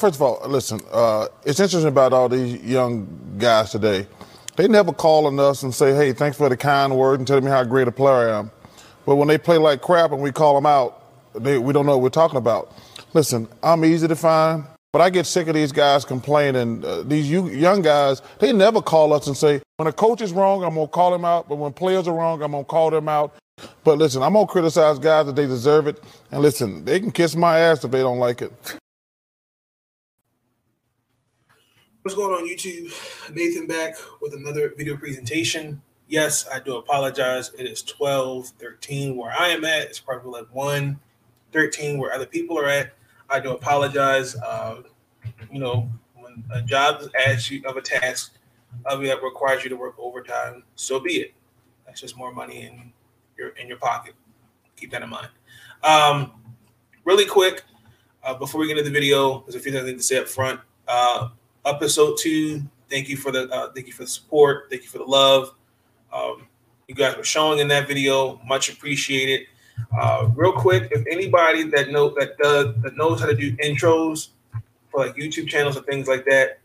First of all, listen, it's interesting about all these young guys today. They never call on us and say, hey, thanks for the kind word and telling me how great a player I am. But when they play like crap and we call them out, we don't know what we're talking about. Listen, I'm easy to find, but I get sick of these guys complaining. These young guys, they never call us and say, when a coach is wrong, I'm going to call him out. But when players are wrong, I'm going to call them out. But listen, I'm going to criticize guys that they deserve it. And listen, they can kiss my ass if they don't like it. What's going on YouTube? Nathan back with another video presentation. Yes, I do apologize. It is 12:13 where I am at. It's probably like 1:13 where other people are at. I do apologize. You know, when a job asks you of a task that requires you to work overtime, so be it. That's just more money in your pocket. Keep that in mind. Really quick, before we get into the video, there's a few things I need to say up front. Episode 2. Thank you for the support. Thank you for the love. You guys were showing in that video. Much appreciated. Real quick, if anybody that knows how to do intros for like YouTube channels and things like that,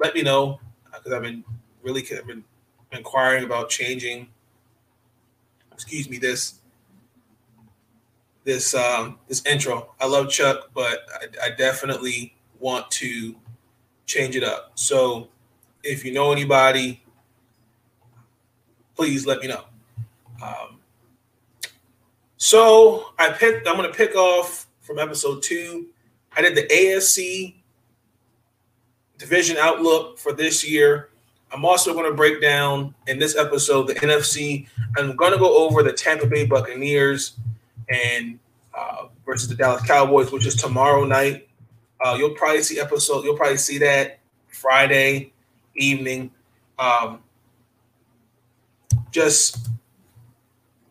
let me know because I've been inquiring about changing. Excuse me, this intro. I love Chuck, but I definitely want to change it up. So if you know anybody, please let me know. So I'm going to pick off from episode 2. I did the AFC division outlook for this year. I'm also going to break down in this episode the NFC. I'm going to go over the Tampa Bay Buccaneers and versus the Dallas Cowboys, which is tomorrow night. You'll probably see that Friday evening. I'm just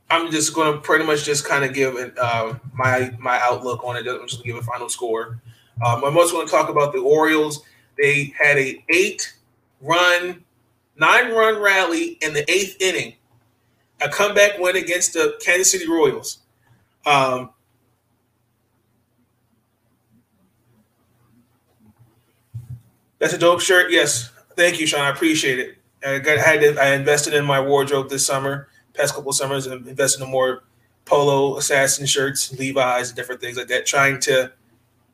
going to pretty much just kind of give my outlook on it. I'm just going to give a final score. I'm also going to talk about the Orioles. They had a 9-run rally in the 8th inning, a comeback win against the Kansas City Royals. That's a dope shirt. Yes. Thank you, Sean. I appreciate it. I invested in my wardrobe this summer, past couple summers, and invested in more polo assassin shirts, Levi's, and different things like that, trying to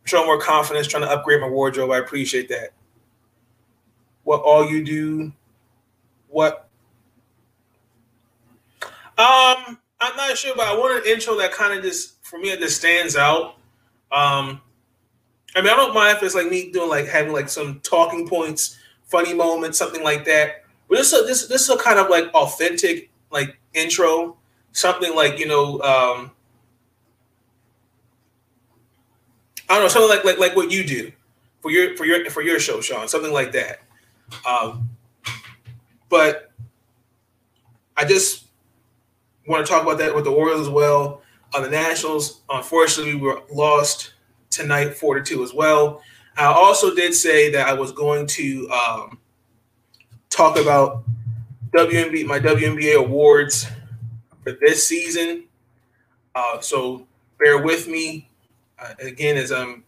show more confidence, trying to upgrade my wardrobe. I appreciate that. I'm not sure, but I want an intro that kind of just, for me, it just stands out. I mean, I don't mind if it's like me doing like having like some talking points, funny moments, something like that. But this is a kind of like authentic like intro, something like, you know, I don't know, something like what you do for your show, Sean, something like that. But I just want to talk about that with the Orioles as well. On the Nationals, unfortunately, we were lost tonight 4-2 as well. I also did say that I was going to talk about my WNBA awards for this season. So bear with me. Again, as I'm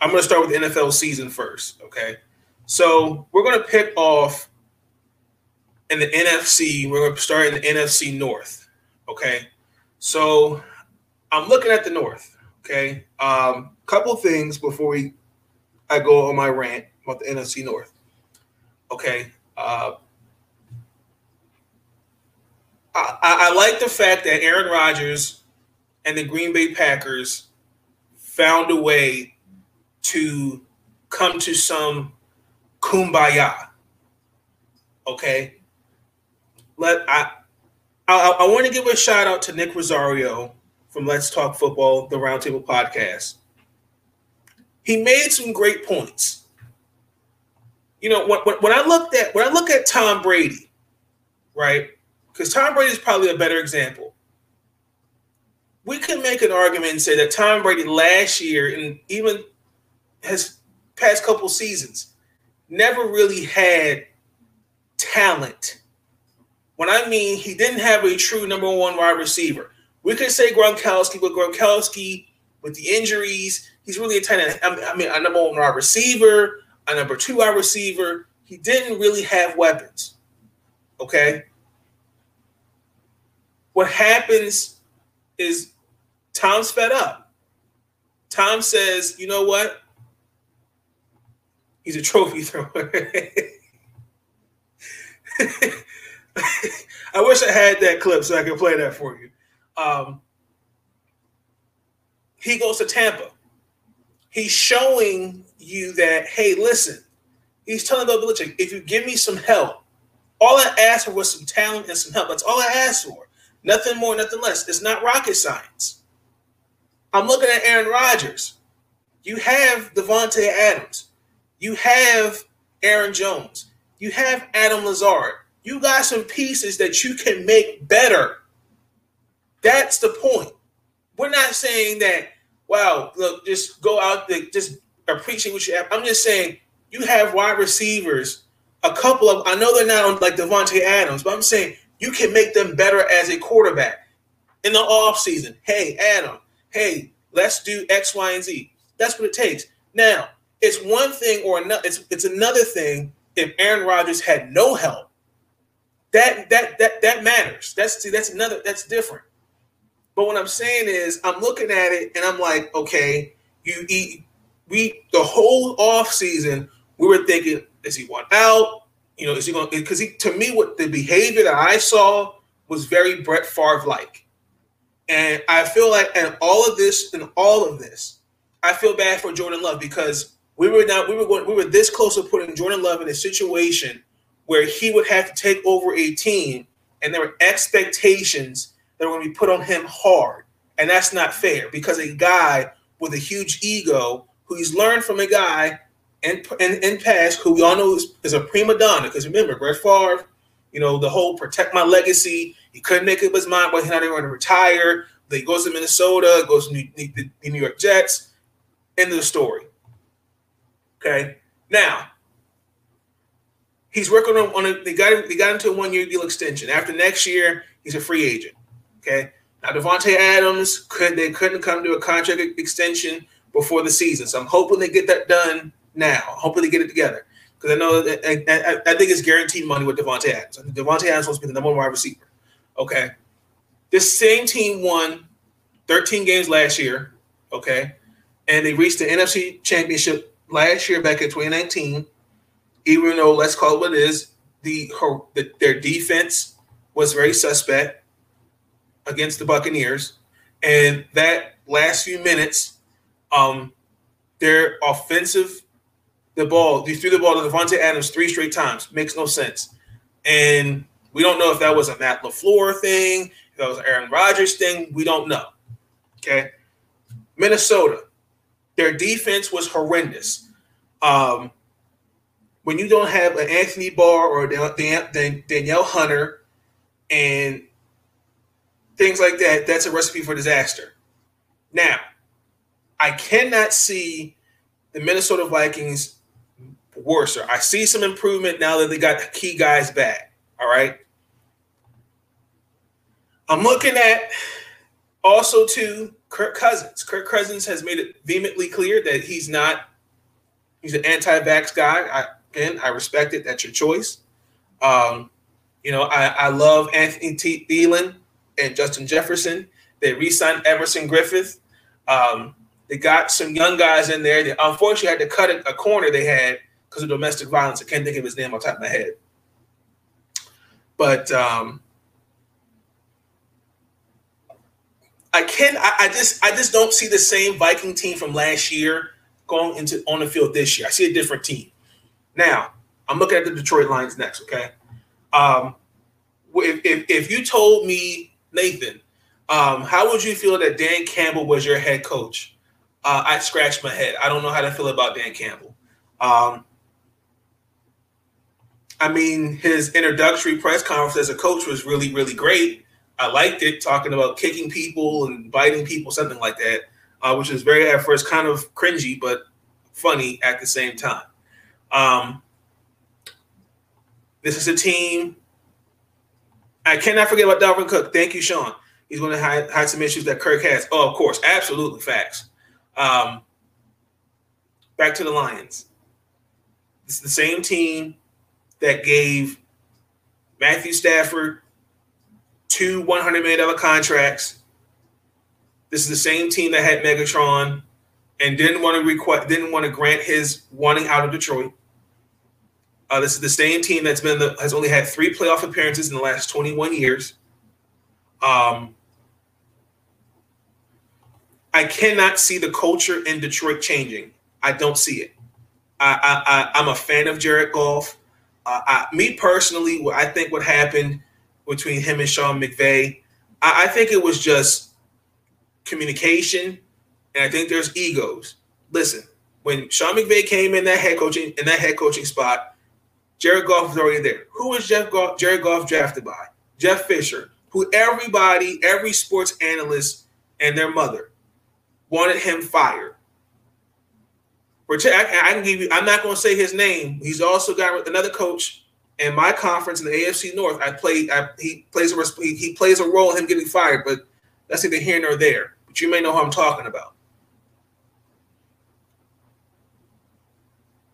going to start with the NFL season first, okay? So we're going to pick off in the NFC. We're going to start in the NFC North, okay? So I'm looking at the North. Okay, couple things before I go on my rant about the NFC North. Okay, I like the fact that Aaron Rodgers and the Green Bay Packers found a way to come to some kumbaya. Okay, I want to give a shout out to Nick Rosario from Let's Talk Football, the Roundtable podcast. He made some great points. You know, when I look at Tom Brady, right? Because Tom Brady is probably a better example. We can make an argument and say that Tom Brady last year and even his past couple seasons never really had talent. When I mean he didn't have a true number 1 wide receiver. We could say Gronkowski, but Gronkowski with the injuries, he's really a tight end. I mean, a number one wide receiver, a number two wide receiver. He didn't really have weapons. Okay. What happens is Tom's fed up. Tom says, you know what? He's a trophy thrower. I wish I had that clip so I could play that for you. He goes to Tampa. He's showing you that, hey, listen, he's telling Bill Belichick, if you give me some help, all I asked for was some talent and some help. That's all I asked for. Nothing more, nothing less. It's not rocket science. I'm looking at Aaron Rodgers. You have Davante Adams. You have Aaron Jones. You have Adam Lazard. You got some pieces that you can make better. That's the point. We're not saying that, wow, look, just go out there, just appreciate what you have. I'm just saying you have wide receivers, a couple of, I know they're not on like Davante Adams, but I'm saying you can make them better as a quarterback in the offseason. Hey, Adam, hey, let's do X, Y, and Z. That's what it takes. Now, it's one thing or another. It's another thing if Aaron Rodgers had no help. That matters. That's different. But what I'm saying is I'm looking at it and I'm like, okay, the whole offseason we were thinking, is he one out? You know, is he going? Because to me, what the behavior that I saw was very Brett Favre like, and I feel like in all of this, I feel bad for Jordan Love because we were this close to putting Jordan Love in a situation where he would have to take over a team, and there were expectations that were going to be put on him hard, and that's not fair because a guy with a huge ego who he's learned from a guy in past who we all know is a prima donna because remember Brett Favre, you know, the whole protect my legacy. He couldn't make up his mind whether he's not even going to retire. Then he goes to Minnesota, goes to the New York Jets. End of the story. Okay, now he's working on they got into a 1-year deal extension. After next year, he's a free agent. Okay, now Davante Adams couldn't come to a contract extension before the season, so I'm hoping they get that done now. Hoping they get it together because I know that I think it's guaranteed money with Davante Adams. I think Davante Adams wants to be the number one wide receiver. Okay, this same team won 13 games last year. Okay, and they reached the NFC Championship last year back in 2019. Even though, let's call it what it is, their defense was very suspect against the Buccaneers. And that last few minutes, their offensive, they threw the ball to Davante Adams 3 straight times. Makes no sense. And we don't know if that was a Matt LaFleur thing, if that was an Aaron Rodgers thing. We don't know. Okay. Minnesota, their defense was horrendous. When you don't have an Anthony Barr or Danielle Hunter and things like that, that's a recipe for disaster. Now, I cannot see the Minnesota Vikings worse. I see some improvement now that they got key guys back. All right. I'm looking at also to Kirk Cousins. Kirk Cousins has made it vehemently clear that he's an anti-vax guy. I respect it. That's your choice. You know, I love Anthony Thielen and Justin Jefferson. They re-signed Everson Griffith. They got some young guys in there. They unfortunately had to cut a corner they had because of domestic violence. I can't think of his name off the top of my head. But I just don't see the same Viking team from last year going into on the field this year. I see a different team. Now, I'm looking at the Detroit Lions next, okay? If you told me, Nathan, how would you feel that Dan Campbell was your head coach? I'd scratch my head. I don't know how to feel about Dan Campbell. I mean, his introductory press conference as a coach was really, really great. I liked it, talking about kicking people and biting people, something like that, which is very at first kind of cringy but funny at the same time. This is a team. I cannot forget about Dalvin Cook. Thank you, Sean. He's going to hide some issues that Kirk has. Oh, of course. Absolutely. Facts. Back to the Lions. It's the same team that gave Matthew Stafford two $100 million contracts. This is the same team that had Megatron and didn't want to grant his wanting out of Detroit. This is the same team that's has only had three playoff appearances in the last 21 years. I cannot see the culture in Detroit changing. I don't see it. I'm a fan of Jared Goff. Me personally, I think what happened between him and Sean McVay, I think it was just communication, and I think there's egos. Listen, when Sean McVay came in that head coaching spot, Jared Goff was already there. Who was Jared Goff drafted by? Jeff Fisher, who every sports analyst and their mother wanted him fired. I can give you, I'm not going to say his name. He's also got another coach in my conference in the AFC North. He plays a role in him getting fired, but that's either here nor there. But you may know who I'm talking about.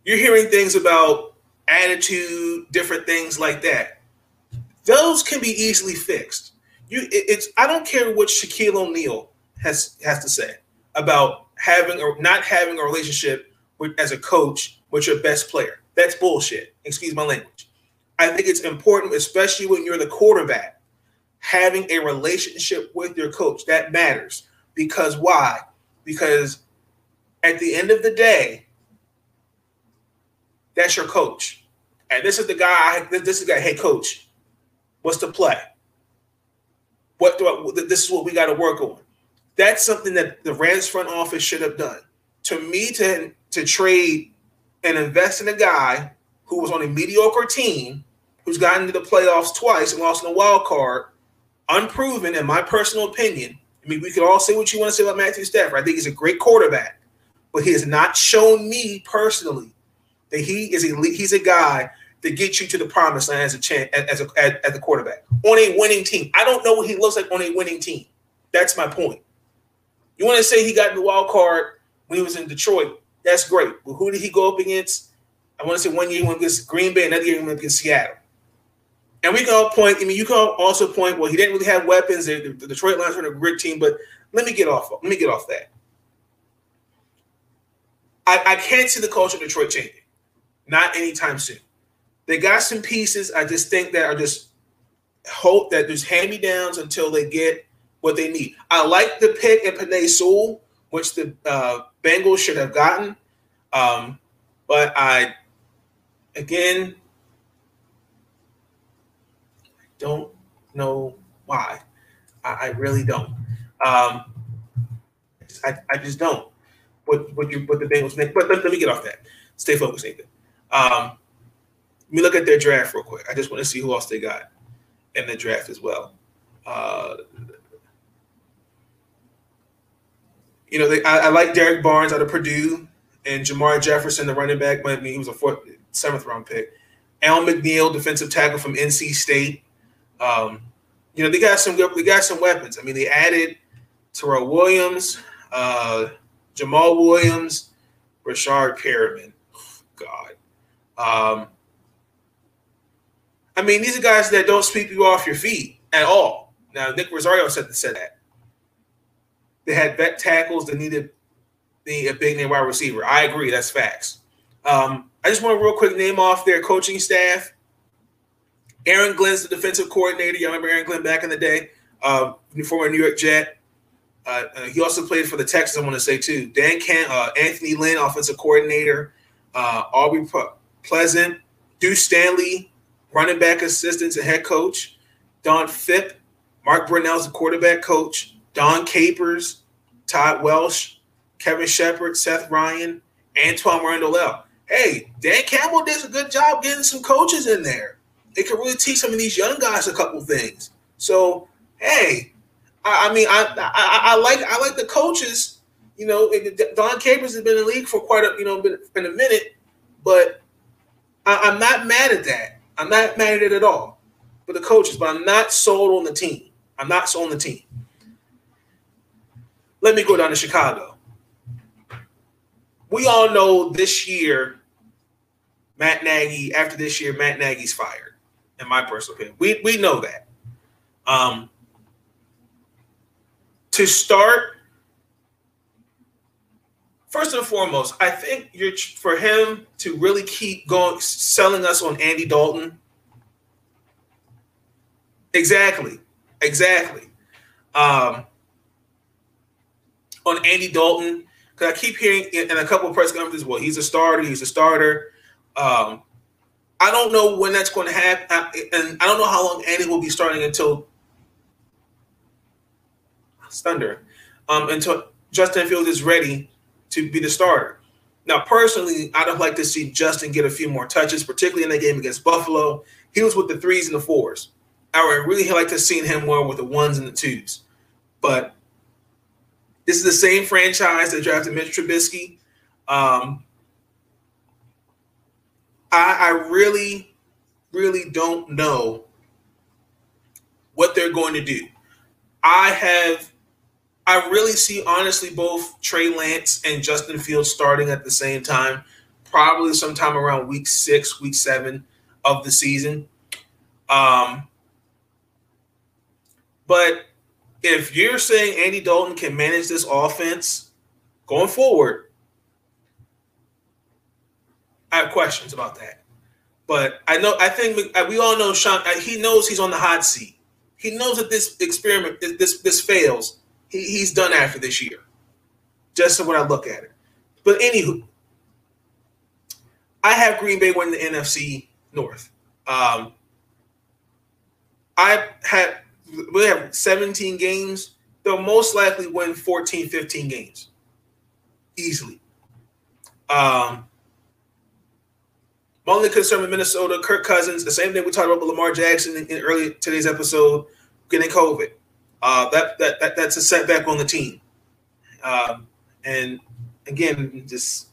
You're hearing things about attitude, different things like that. Those can be easily fixed. I don't care what Shaquille O'Neal has to say about having or not having a relationship as a coach with your best player. That's bullshit. Excuse my language. I think it's important, especially when you're the quarterback, having a relationship with your coach. That matters. Because why? Because at the end of the day, that's your coach. And this is the guy, hey, coach, what's the play? This is what we got to work on. That's something that the Rams front office should have done. To me, to trade and invest in a guy who was on a mediocre team, who's gotten to the playoffs twice and lost in the wild card, unproven, in my personal opinion. I mean, we could all say what you want to say about Matthew Stafford. I think he's a great quarterback, but he has not shown me personally that he's a guy that gets you to the promised land as the quarterback on a winning team. I don't know what he looks like on a winning team. That's my point. You want to say he got in the wild card when he was in Detroit? That's great. But who did he go up against? I want to say one year he went against Green Bay, another year he went against Seattle. And we can all point. I mean, you can also point. Well, he didn't really have weapons. The Detroit Lions were a great team. But let me get off that. I can't see the culture of Detroit changing, not anytime soon. They got some pieces. I just think that are just hope that there's hand-me-downs until they get what they need. I like the pick at Penei Sewell, which the Bengals should have gotten. But I don't know why. I really don't. I just don't. What the Bengals make. But let me get off that. Stay focused, Nathan. Let me look at their draft real quick. I just want to see who else they got in the draft as well. I like Derek Barnes out of Purdue and Jamar Jefferson, the running back. I mean, he was a seventh round pick. Al McNeil, defensive tackle from NC State. They got some good. They got some weapons. I mean, they added Terrell Williams, Jamal Williams, Rashard Perriman. God. I mean, these are guys that don't sweep you off your feet at all. Now, Nick Rosario said that. They had vet tackles that needed a big name wide receiver. I agree. That's facts. I just want to real quick name off their coaching staff. Aaron Glenn's the defensive coordinator. Y'all remember Aaron Glenn back in the day, former New York Jet. He also played for the Texans, I want to say, too. Dan Campbell, Anthony Lynn, offensive coordinator. Aubrey Pleasant. Deuce Stanley, running back assistant and head coach. Don Phipp. Mark Brunell's the quarterback coach. Don Capers, Todd Welsh, Kevin Shepard, Seth Ryan, Antoine Randall-El. Hey, Dan Campbell did a good job getting some coaches in there. They could really teach some of these young guys a couple things. So, hey, I like the coaches. You know, Don Capers has been in the league for been a minute, but I'm not mad at that. I'm not mad at it at all for the coaches, but I'm not sold on the team. Let me go down to Chicago. we all know this year, Matt Nagy, after this year, Matt Nagy's fired, in my personal opinion. We know that. To start, first and foremost, I think for him to really keep going, selling us on Andy Dalton. Exactly. On Andy Dalton, because I keep hearing in a couple of press conferences, well, he's a starter. I don't know when that's going to happen, and I don't know how long Andy will be starting until Justin Fields is ready to be the starter. Now, personally, I'd have liked to see Justin get a few more touches, particularly in that game against Buffalo. He was with the 3s and the 4s. I would really like to have seen him more with the 1s and the 2s. But this is the same franchise that drafted Mitch Trubisky. I really, really don't know what they're going to do. I really see, honestly, both Trey Lance and Justin Fields starting at the same time, probably sometime around week 6, week 7 of the season. But if you're saying Andy Dalton can manage this offense going forward, I have questions about that. But I think we all know Sean. He knows he's on the hot seat. He knows that this experiment, if this fails, he's done after this year. Just when I look at it. But anywho, I have Green Bay winning the NFC North. We have 17 games. They'll most likely win 14, 15 games easily. My only concern with Minnesota, Kirk Cousins, the same thing we talked about with Lamar Jackson in earlier today's episode, getting COVID. That's a setback on the team. And again, just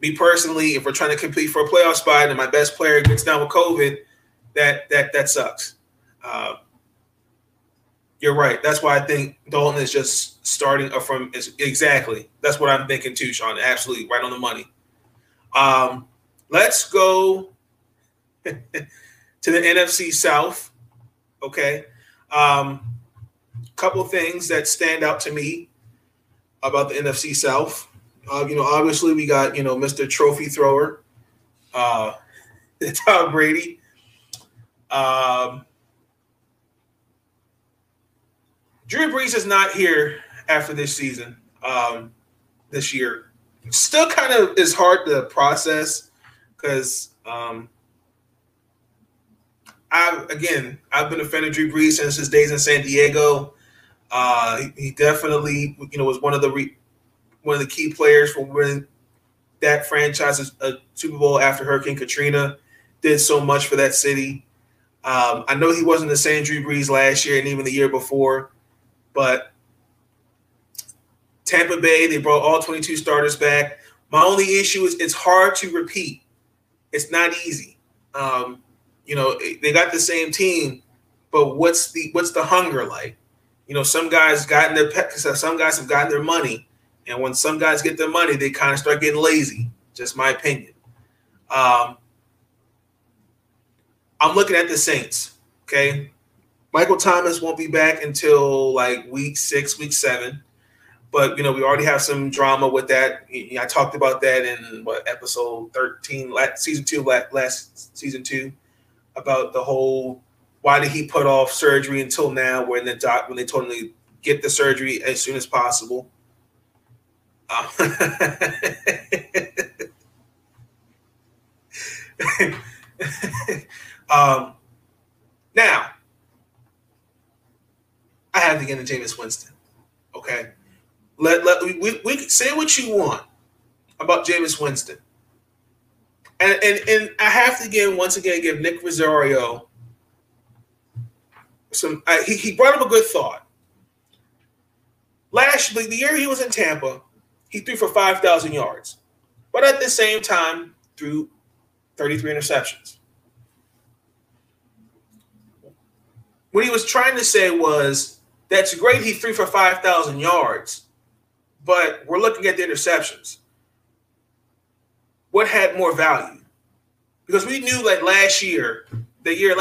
me personally, if we're trying to compete for a playoff spot and my best player gets down with COVID, that sucks. You're right. That's why I think Dalton is just starting from – exactly. That's what I'm thinking too, Sean. Absolutely. Right on the money. Let's go to the NFC South, okay? Couple things that stand out to me about the NFC South. Obviously we got, Mr. Trophy Thrower, Tom Brady. Drew Brees is not here after this season, this year. Still kind of is hard to process because, I've been a fan of Drew Brees since his days in San Diego. He definitely, was one of the key players for winning that franchise's Super Bowl after Hurricane Katrina. Did so much for that city. I know he wasn't the same Drew Brees last year and even the year before. But Tampa Bay, they brought all 22 starters back. My only issue is it's hard to repeat. It's not easy. They got the same team, but what's the hunger like? Some guys have gotten their money, and when some guys get their money, they kind of start getting lazy. Just my opinion. I'm looking at the Saints. Okay. Michael Thomas won't be back until like week 6, week 7, but we already have some drama with that. I talked about that in episode 13, season 2, about the whole why did he put off surgery until now? When they told him to get the surgery as soon as possible. Now, I have to get into Jameis Winston. Okay, we can say what you want about Jameis Winston, and I have to give Nick Rosario some. He brought up a good thought. The year he was in Tampa, he threw for 5,000 yards, but at the same time threw 33 interceptions. What he was trying to say was, that's great he threw for 5,000 yards, but we're looking at the interceptions. what had more value? Because we knew, like, last year, that year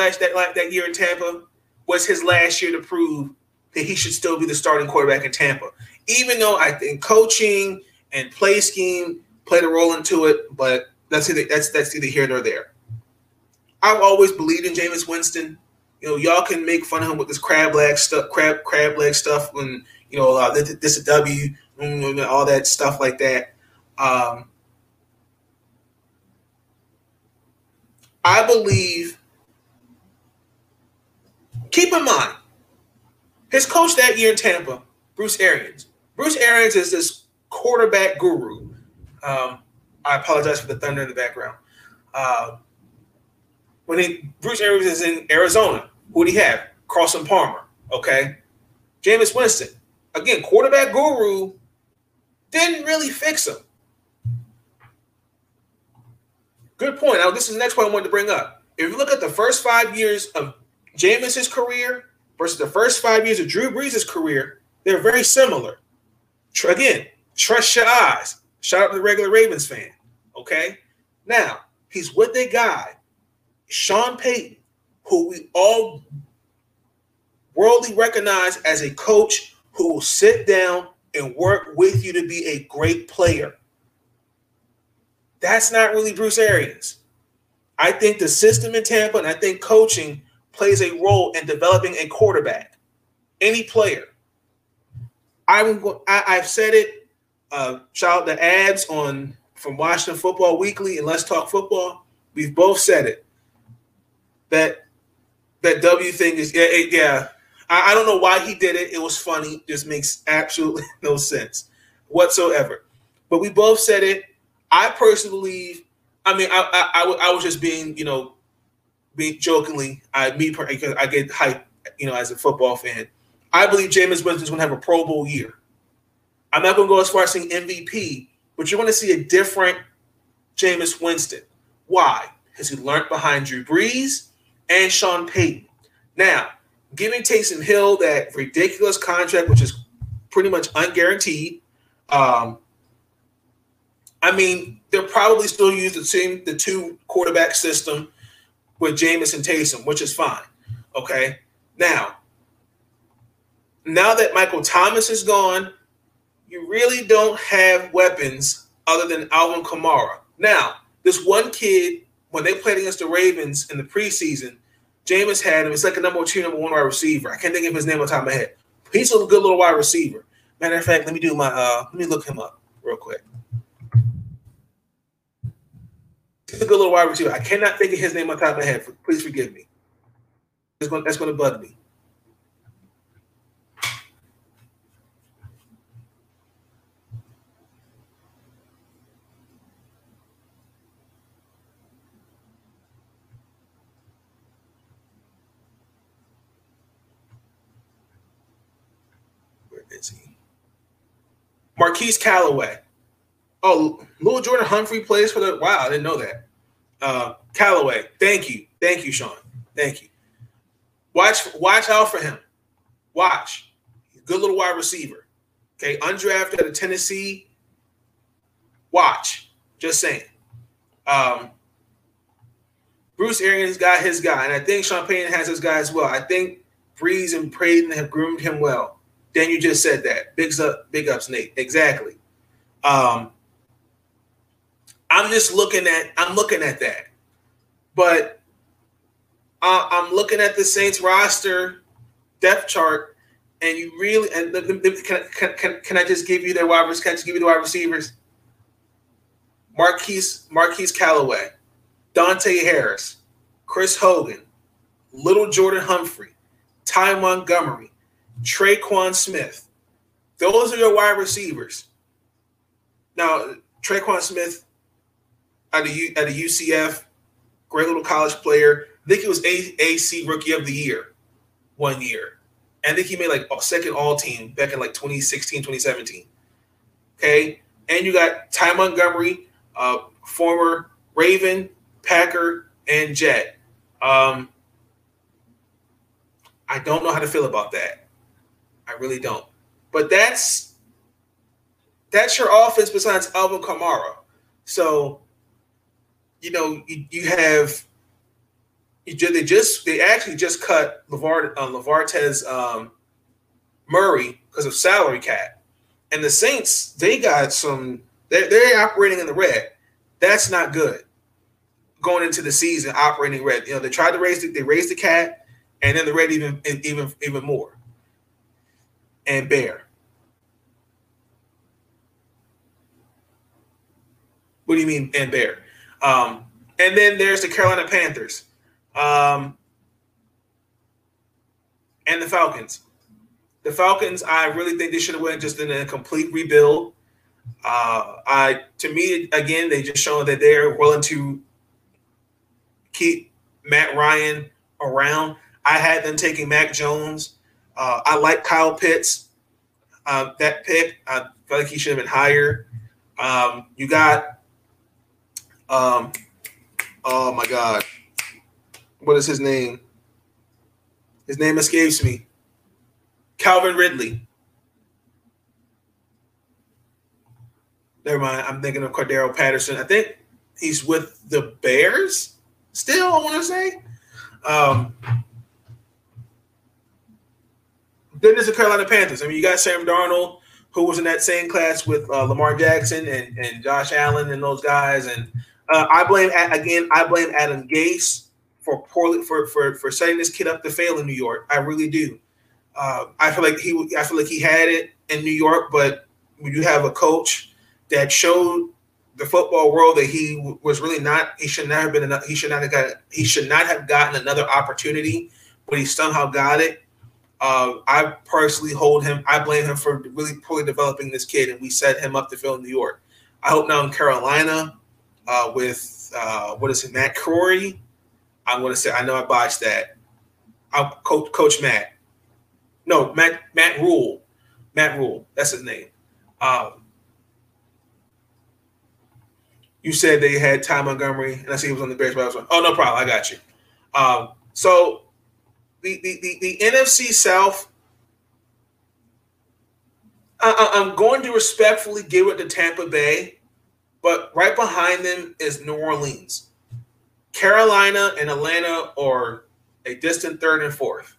in Tampa was his last year to prove that he should still be the starting quarterback in Tampa. Even though I think coaching and play scheme played a role into it, but that's either here nor there. I've always believed in Jameis Winston. You know, y'all can make fun of him with this crab leg stuff, when you know this a W, all that stuff like that. I believe. Keep in mind, his coach that year in Tampa, Bruce Arians. Bruce Arians is this quarterback guru. I apologize for the thunder in the background. Bruce Arians is in Arizona, who did he have? Carson Palmer, okay? Jameis Winston, again, quarterback guru, didn't really fix him. Good point. Now, this is the next point I wanted to bring up. If you look at the first 5 years of Jameis's career versus the first 5 years of Drew Brees' career, they're very similar. Again, trust your eyes. Shout out to the regular Ravens fan, okay? Now, he's with a guy, Sean Payton, who we all worldly recognize as a coach who will sit down and work with you to be a great player. That's not really Bruce Arians. I think the system in Tampa, and I think coaching plays a role in developing a quarterback, any player. I've said it. Shout out to Abs from Washington Football Weekly and Let's Talk Football. We've both said it. That W thing is yeah. I don't know why he did it. It was funny. This makes absolutely no sense whatsoever. But we both said it. I personally believe. I mean, I was just being, being jokingly. I get hyped, as a football fan. I believe Jameis Winston's going to have a Pro Bowl year. I'm not going to go as far as saying MVP, but you're going to see a different Jameis Winston. Why? Because he learned behind Drew Brees and Sean Payton. Now, giving Taysom Hill that ridiculous contract, which is pretty much unguaranteed, they'll probably still use the two-quarterback system with Jameis and Taysom, which is fine, okay? Now that Michael Thomas is gone, you really don't have weapons other than Alvin Kamara. Now, this one kid, when they played against the Ravens in the preseason, Jameis had him. It's like a number 1 wide receiver. I can't think of his name on top of my head. He's a good little wide receiver. Matter of fact, let me look him up real quick. He's a good little wide receiver. I cannot think of his name on top of my head. Please forgive me. That's going to bug me. Marquez Callaway. Oh, Lil Jordan Humphrey plays for the – wow, I didn't know that. Callaway, thank you. Thank you, Sean. Thank you. Watch out for him. Watch. Good little wide receiver. Okay, undrafted out of Tennessee. Watch. Just saying. Bruce Arians got his guy, and I think Sean Payton has his guy as well. I think Breeze and Payton have groomed him well. Dan, you just said that. Big ups, Nate. Exactly. I'm looking at that, but I'm looking at the Saints roster depth chart, and you really. And can I just give you their wide receivers? Can I just give you the wide receivers? Marquez Callaway, Dante Harris, Chris Hogan, Little Jordan Humphrey, Ty Montgomery. Tre'Quan Smith. Those are your wide receivers. Now, Tre'Quan Smith out of UCF, great little college player. I think he was AAC Rookie of the Year 1 year. And I think he made like second all-team back in like 2016, 2017. Okay? And you got Ty Montgomery, former Raven, Packer, and Jet. I don't know how to feel about that. I really don't. But that's your offense besides Alvin Kamara. So you know, they actually just cut Lavartez Murray because of salary cap, and the Saints they're operating in the red. That's not good going into the season, operating red. You know, they tried to raise the cap, and then the red even more and bear. What do you mean and bear? And then there's the Carolina Panthers and the Falcons. The Falcons, I really think they should have went just in a complete rebuild. To me, again, they just shown that they're willing to keep Matt Ryan around. I had them taking Mac Jones. I like Kyle Pitts. That pick, I felt like he should have been higher. You got. Oh my God, what is his name? His name escapes me. Calvin Ridley. Never mind. I'm thinking of Cordero Patterson. I think he's with the Bears still, I want to say. Then there's the Carolina Panthers. I mean, you got Sam Darnold, who was in that same class with Lamar Jackson and Josh Allen and those guys, and. I blame Adam Gase for setting this kid up to fail in New York. I really do. I feel like he had it in New York, but when you have a coach that showed the football world that he should not have gotten another opportunity, but he somehow got it. I personally blame him for really poorly developing this kid, and we set him up to fail in New York. I hope now in Carolina. With Matt Corey? I'm going to say, I know I botched that. Coach Matt. No, Matt Rule. Matt Rule. That's his name. You said they had Ty Montgomery, and I see he was on the Bears, but I was like, oh, no problem. I got you. So the NFC South, I'm going to respectfully give it to Tampa Bay. But right behind them is New Orleans. Carolina and Atlanta are a distant third and fourth.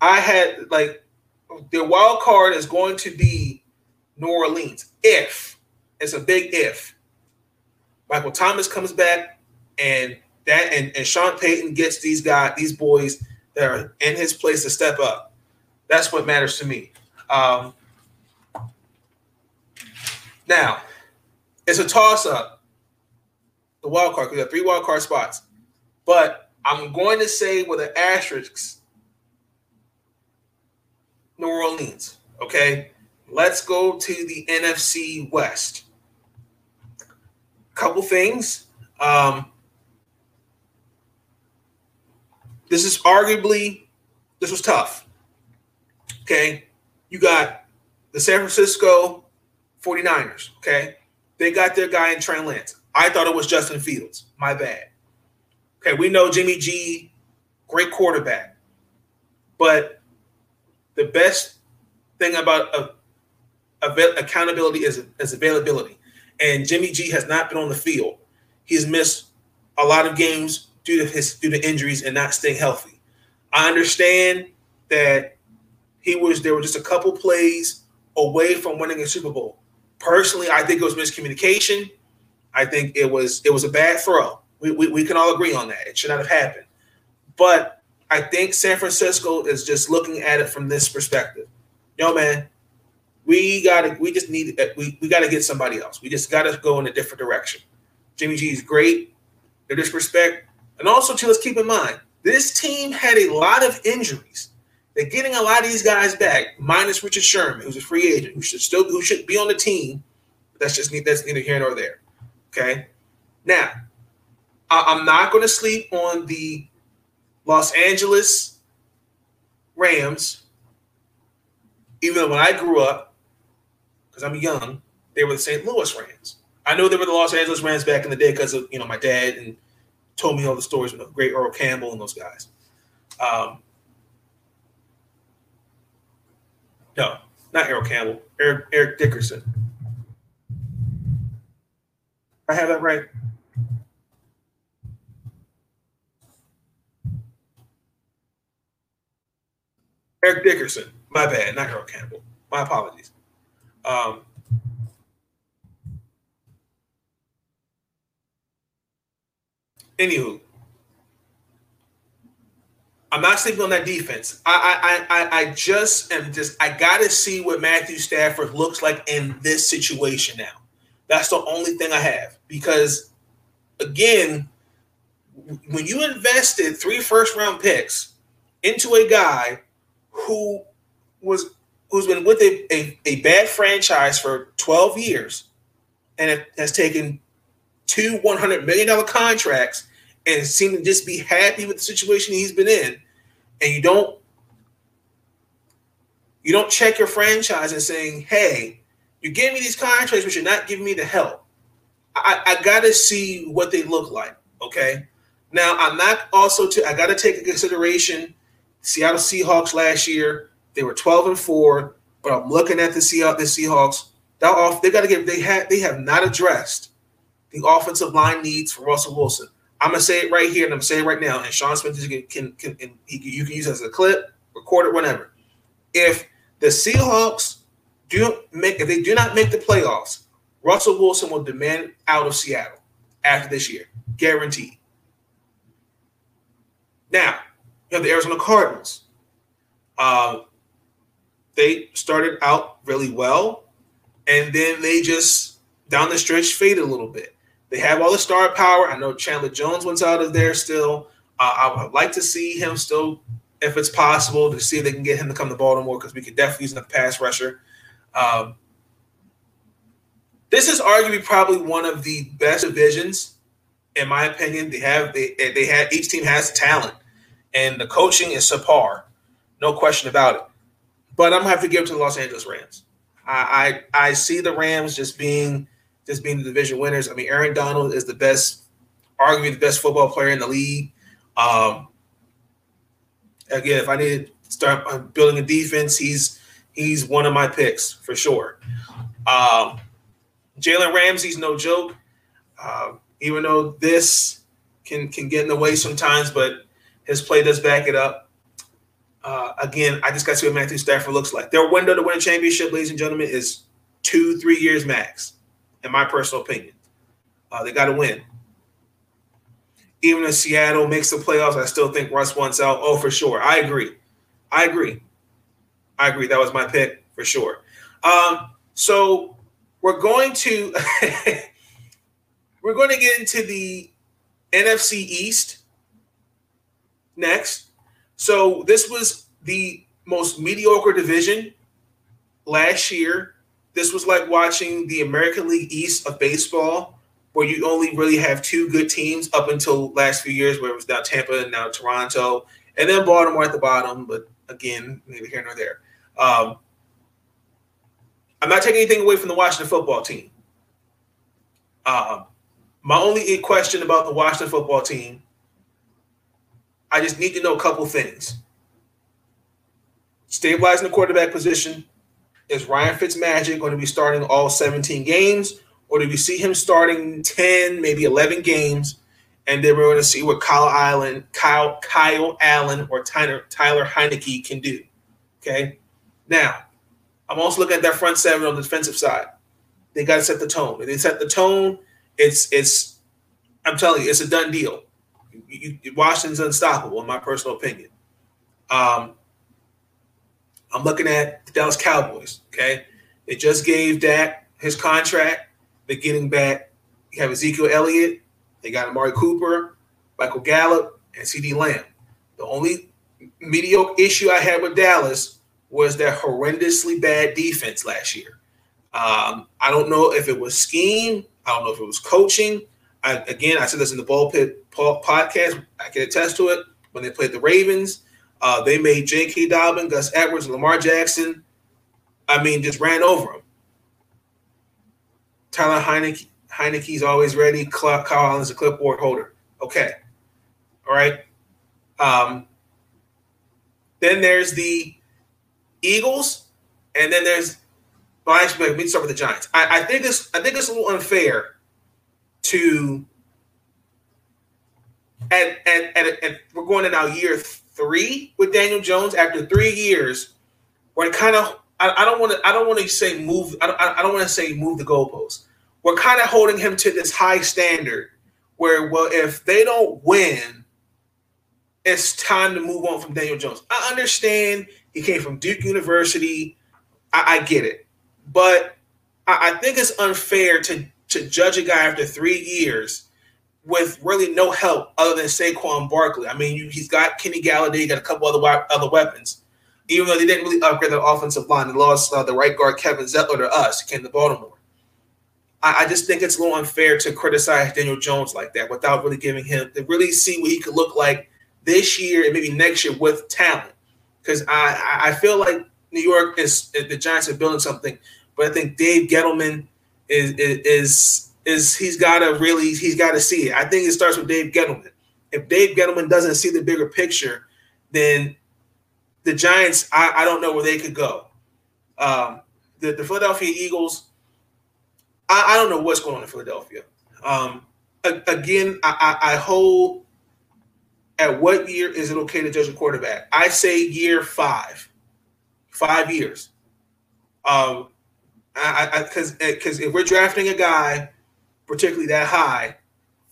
I had their wild card is going to be New Orleans. If it's a big if. Michael Thomas comes back and Sean Payton gets these boys that are in his place to step up. That's what matters to me. Now. It's a toss-up, the wild card. We got 3 wild card spots. But I'm going to say with an asterisk, New Orleans, okay? Let's go to the NFC West. Couple things. This was tough, okay? You got the San Francisco 49ers, okay? They got their guy in Trey Lance. I thought it was Justin Fields. My bad. Okay, we know Jimmy G, great quarterback. But the best thing about accountability is availability. And Jimmy G has not been on the field. He's missed a lot of games due to injuries and not staying healthy. I understand that there were just a couple plays away from winning a Super Bowl. Personally, I think it was miscommunication. I think it was a bad throw. We can all agree on that. It should not have happened. But I think San Francisco is just looking at it from this perspective. Yo, man, we gotta get somebody else. We just gotta go in a different direction. Jimmy G is great. Their disrespect, and also too, let's keep in mind this team had a lot of injuries. They're getting a lot of these guys back, minus Richard Sherman, who's a free agent, who should be on the team. That's neither here nor there. Okay. Now, I'm not going to sleep on the Los Angeles Rams, even though when I grew up, because I'm young, they were the St. Louis Rams. I know they were the Los Angeles Rams back in the day because of my dad and told me all the stories with great Earl Campbell and those guys. No, not Errol Campbell. Eric Dickerson. I have that right. Eric Dickerson. My bad. Not Earl Campbell. My apologies. Anywho, I'm not sleeping on that defense. I gotta see what Matthew Stafford looks like in this situation now. That's the only thing I have, because again, when you invested 3 first-round picks into a guy who's been with a bad franchise for 12 years and has taken two $100 million contracts and seemed to just be happy with the situation he's been in, and you don't check your franchise and saying, hey, you gave me these contracts, but you're not giving me the help. I got to see what they look like, okay? Now, I got to take into consideration Seattle Seahawks last year. They were 12-4, but I'm looking at the Seahawks. They have not addressed the offensive line needs for Russell Wilson. I'm gonna say it right here, and I'm gonna say it right now. And Sean Smith you can use it as a clip, record it, whatever. If the Seahawks do not make the playoffs, Russell Wilson will demand out of Seattle after this year, guaranteed. Now, you have the Arizona Cardinals. They started out really well, and then they just down the stretch faded a little bit. They have all the star power. I know Chandler Jones went out of there still. I would like to see him still, if it's possible, to see if they can get him to come to Baltimore, because we could definitely use another pass rusher. This is arguably probably one of the best divisions, in my opinion. Each team has talent, and the coaching is subpar, no question about it. But I'm gonna have to give it to the Los Angeles Rams. I see the Rams just being the division winners. I mean, Aaron Donald is arguably the best football player in the league. Again, if I need to start building a defense, he's one of my picks for sure. Jalen Ramsey's no joke, even though this can get in the way sometimes, but his play does back it up. Again, I just got to see what Matthew Stafford looks like. Their window to win a championship, ladies and gentlemen, is 2-3 years max, in my personal opinion. They got to win. Even if Seattle makes the playoffs, I still think Russ wants out. Oh, for sure. I agree. That was my pick for sure. So we're going to get into the NFC East next. So this was the most mediocre division last year. This was like watching the American League East of baseball, where you only really have 2 good teams up until last few years, where it was now Tampa and now Toronto, and then Baltimore at the bottom. But again, neither here nor there. I'm not taking anything away from the Washington football team. My only question about the Washington football team, I just need to know a couple things. Stabilizing the quarterback position. Is Ryan Fitzmagic going to be starting all 17 games, or do we see him starting 10, maybe 11 games, and then we're going to see what Kyle Allen, or Tyler Heinicke can do? Okay. Now, I'm also looking at that front seven on the defensive side. They got to set the tone. If they set the tone, I'm telling you, it's a done deal. Washington's unstoppable, in my personal opinion. I'm looking at the Dallas Cowboys, okay? They just gave Dak his contract. They're getting back. You have Ezekiel Elliott. They got Amari Cooper, Michael Gallup, and CeeDee Lamb. The only mediocre issue I had with Dallas was their horrendously bad defense last year. I don't know if it was scheme. I don't know if it was coaching. I said this in the Ball Pit podcast. I can attest to it. When they played the Ravens, they made J.K. Dobbins, Gus Edwards, Lamar Jackson, just ran over him. Tyler Heinicke's always ready. Kyle Allen's a clipboard holder. Okay. All right. Then there's the Eagles, and then there's – well, actually, let me start with the Giants. I think it's a little unfair to – we're going in our year 3 with Daniel Jones after 3 years, we're kind of I don't want to say move the goalposts. We're kind of holding him to this high standard where, well, if they don't win, it's time to move on from Daniel Jones. I understand he came from Duke University. I get it. But I think it's unfair to judge a guy after 3 years with really no help other than Saquon Barkley. I mean, he's got Kenny Galladay, he got a couple other weapons, even though they didn't really upgrade their offensive line. They lost the right guard Kevin Zeitler to us, who came to Baltimore. I just think it's a little unfair to criticize Daniel Jones like that without really giving him – to really see what he could look like this year and maybe next year with talent. Because I feel like New York is – the Giants are building something. But I think Dave Gettleman is he's got to see it. I think it starts with Dave Gettleman. If Dave Gettleman doesn't see the bigger picture, then the Giants, I don't know where they could go. The Philadelphia Eagles – I don't know what's going on in Philadelphia. Again, I hold at what year is it okay to judge a quarterback? I say year 5 years. Because if we're drafting a guy, particularly that high,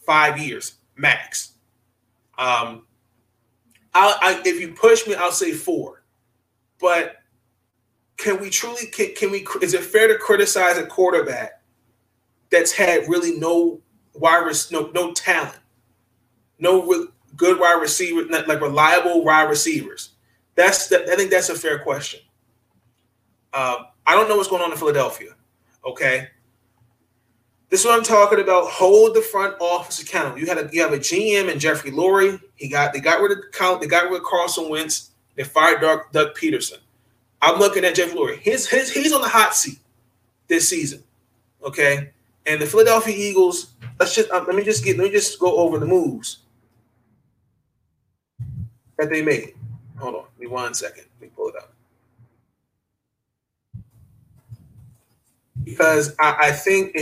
5 years max. If you push me, I'll say 4, but can we truly? Can we? Is it fair to criticize a quarterback that's had really no talent, no good wide receiver, like reliable wide receivers? I think that's a fair question. I don't know what's going on in Philadelphia. Okay, this is what I'm talking about. Hold the front office accountable. You have a GM and Jeffrey Lurie. They got rid of Carson Wentz. They fired Doug Peterson. I'm looking at Jeffrey Lurie. He's on the hot seat this season. Okay. And the Philadelphia Eagles. Let me just go over the moves that they made. Hold on, give me 1 second. Let me pull it up because I like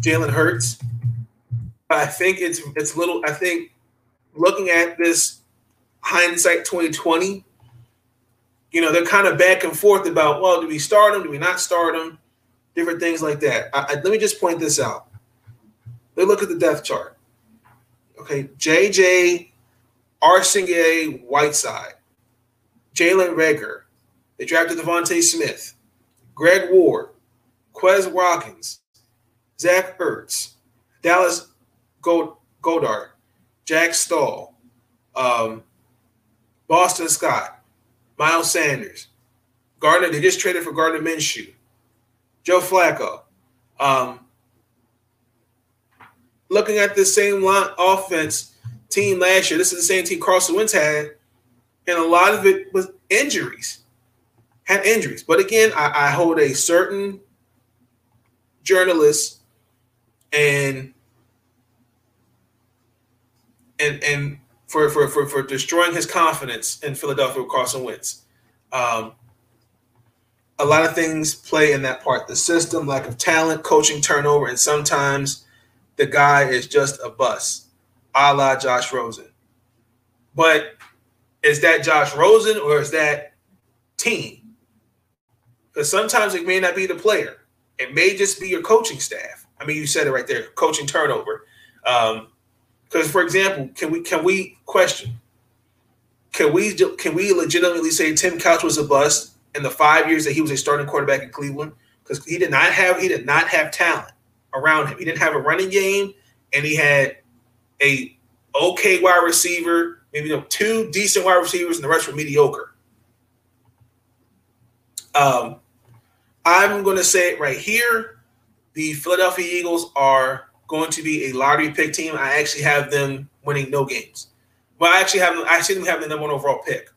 Jalen Hurts. But I think it's little. I think looking at this hindsight 2020. You know, they're kind of back and forth about, well, do we start him? Do we not start him? Different things like that. Let me just point this out. They look at the depth chart. Okay, J.J. Arcega-Whiteside, Jalen Reagor. They drafted Devontae Smith, Greg Ward, Quez Watkins, Zach Ertz, Dallas Goedert, Jack Stahl, Boston Scott, Miles Sanders, Gardner. They just traded for Gardner Minshew, Joe Flacco. Looking at the same line offense team last year, this is the same team Carson Wentz had, and a lot of it was injuries. Had injuries, but again, I hold a certain journalist and. For destroying his confidence in Philadelphia with Carson Wentz. A lot of things play in that part. The system, lack of talent, coaching turnover, and sometimes the guy is just a bust, a la Josh Rosen. But is that Josh Rosen or is that team? Because sometimes it may not be the player. It may just be your coaching staff. I mean, you said it right there, coaching turnover. Because, for example, can we legitimately say Tim Couch was a bust in the 5 years that he was a starting quarterback in Cleveland? Because he did not have talent around him. He didn't have a running game, and he had a okay wide receiver, maybe 2 decent wide receivers, and the rest were mediocre. I'm going to say it right here: the Philadelphia Eagles are going to be a lottery pick team. I actually have them winning no games. Well, I see them having the number 1 overall pick.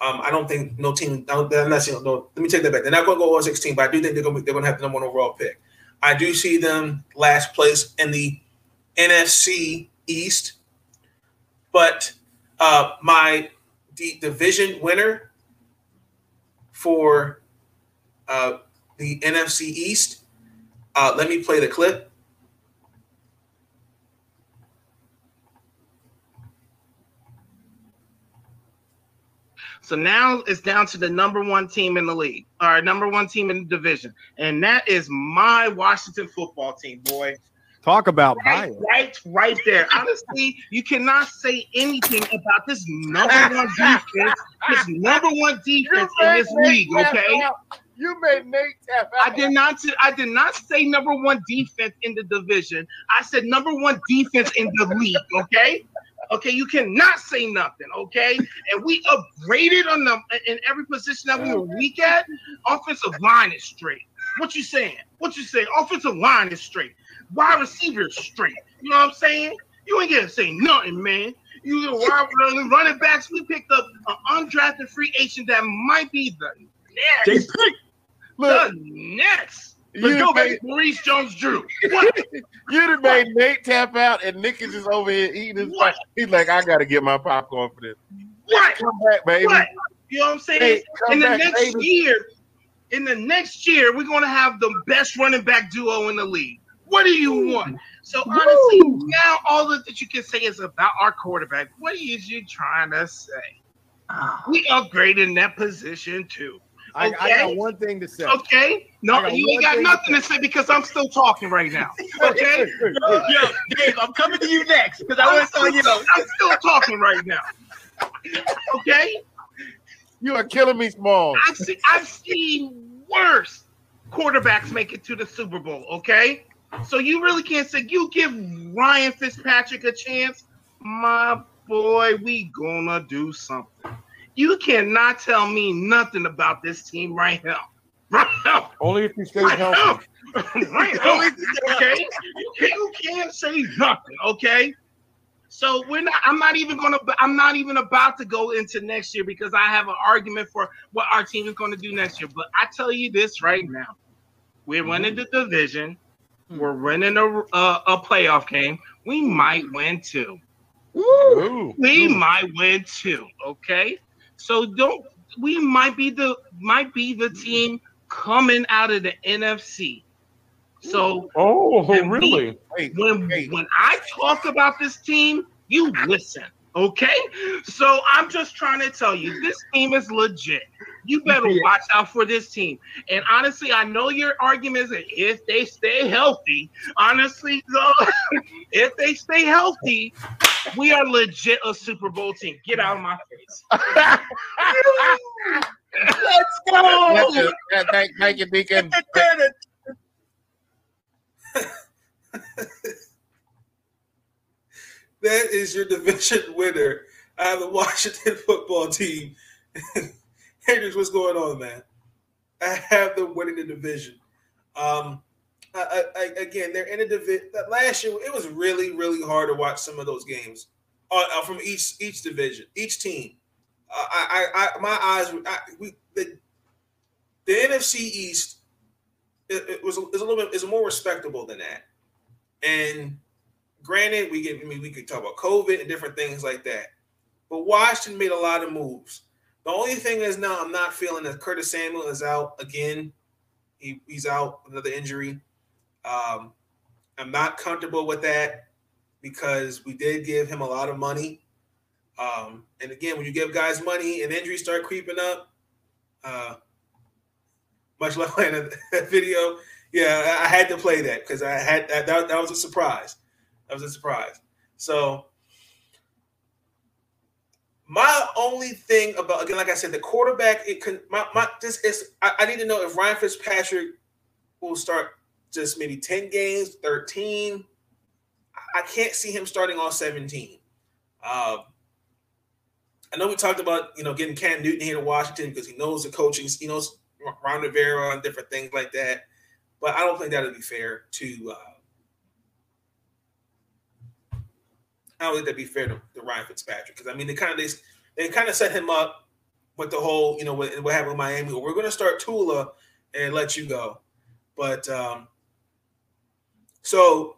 I don't think no team. I'm not saying no. Let me take that back. They're not going to go 0-16, but I do think they're going to have the number 1 overall pick. I do see them last place in the NFC East. But the division winner for the NFC East. Let me play the clip. So now it's down to the number one team in the league, or number one team in the division, and that is my Washington football team, boy. Talk about bias. Right there. Honestly, you cannot say anything about this number one defense, in this league, okay? You made Nate tap out. I did not say number one defense in the division. I said number one defense in the league, okay? Okay, you cannot say nothing, okay? And we upgraded on them in every position that we were weak at. Offensive line is straight. What you saying? What you saying? Offensive line is straight. Wide receiver is straight. You know what I'm saying? You ain't gonna say nothing, man. You wide running backs. We picked up an undrafted free agent that might be the next. They picked the next. Let's go, baby. Maurice Jones-Drew. You'd have made Nate tap out, and Nick is just over here eating his what? He's like, I gotta get my popcorn for this. What? Come back, baby. What? You know what I'm saying? Hey, in the next year, we're gonna have the best running back duo in the league. What do you want? So honestly, now all that you can say is about our quarterback. What is you trying to say? We upgraded in that position too. Okay? I got one thing to say. Okay, no, you ain't got nothing to say because I'm still talking right now. Okay, yo, Dave, I'm coming to you next because I want to tell you. I'm still talking right now. Okay, you are killing me, Small. I've seen worse quarterbacks make it to the Super Bowl. Okay. So you really can't say you give Ryan Fitzpatrick a chance, my boy. We gonna do something. You cannot tell me nothing about this team right now. Right now. Only if you stay healthy. Right now. Okay. You can't say nothing. Okay. So I'm not even about to go into next year because I have an argument for what our team is going to do next year. But I tell you this right now, we're winning the division. We're winning a playoff game. We might win two. Ooh. We might win two. Okay, so don't. We might be the team coming out of the NFC. So really? When I talk about this team, you listen. Okay, so I'm just trying to tell you this team is legit. You better watch out for this team. And honestly, I know your argument is if they stay healthy. Honestly, though, if they stay healthy, we are legit a Super Bowl team. Get out of my face. Let's go. Thank you, Deacon. That is your division winner, the Washington football team. Hendricks, what's going on, man? I have them winning the division. Again, they're in a division. Last year, it was really, really hard to watch some of those games from each division, each team. The NFC East is more respectable than that. And granted, we could talk about COVID and different things like that, but Washington made a lot of moves. The only thing is now I'm not feeling that Curtis Samuel is out again. He's out, another injury. I'm not comfortable with that because we did give him a lot of money. And again, when you give guys money and injuries start creeping up, much like in that video, yeah, I had to play that because that was a surprise. That was a surprise. So my only thing about, again, like I said, the quarterback, I need to know if Ryan Fitzpatrick will start just maybe 10 games, 13. I can't see him starting all 17. I know we talked about, getting Cam Newton here to Washington because he knows the coaching, he knows Ron Rivera and different things like that. But I don't think that would be fair to I don't think that'd be fair to Ryan Fitzpatrick because they kind of set him up with the whole what happened with Miami. We're going to start Tula and let you go, but so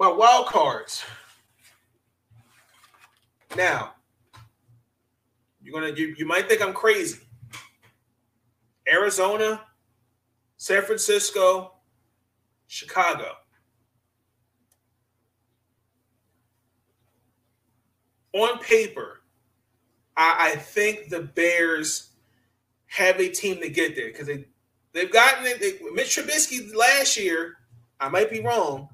my wild cards. Now you might think I'm crazy. Arizona, San Francisco, Chicago. On paper, I think the Bears have a team to get there because they've gotten it. Mitch Trubisky last year, I might be wrong,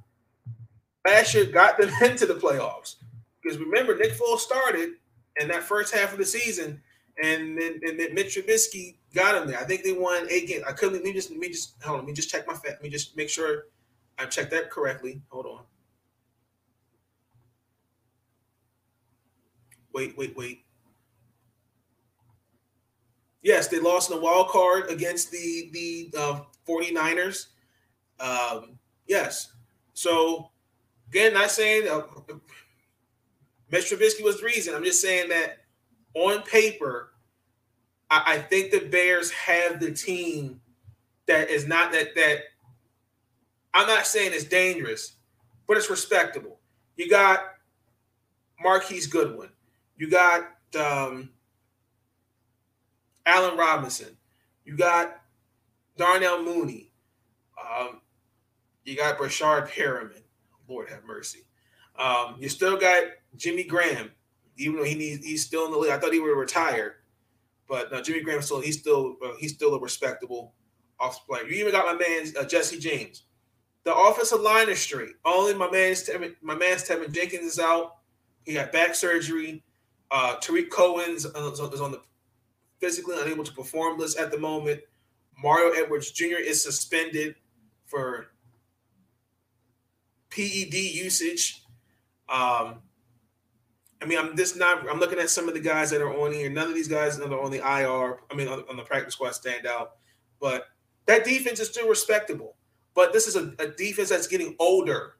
last year got them into the playoffs. Because remember, Nick Foles started in that first half of the season, and then Mitch Trubisky got him there. I think they won 8 games. I couldn't. Let me just hold on. Let me just check my fact. Let me just make sure I checked that correctly. Hold on. Wait. Yes, they lost in the wild card against the 49ers. Yes. So, again, not saying Mitch Trubisky was the reason. I'm just saying that on paper, I think the Bears have the team that is not that I'm not saying it's dangerous, but it's respectable. You got Marquez Goodwin. You got Allen Robinson. You got Darnell Mooney. You got Brashard Perriman. Lord have mercy. You still got Jimmy Graham, even though he's still in the league. I thought he would retire, but no, Jimmy Graham he's still a respectable offensive player. You even got my man Jesse James. The offensive line is straight. Only my man Tevin Jenkins is out. He got back surgery. Tariq Cohen is on the physically unable to perform list at the moment. Mario Edwards Jr. is suspended for PED usage. I'm looking at some of the guys that are on here. None of these guys that are on the IR. I mean, on the practice squad stand out. But that defense is still respectable. But this is a defense that's getting older.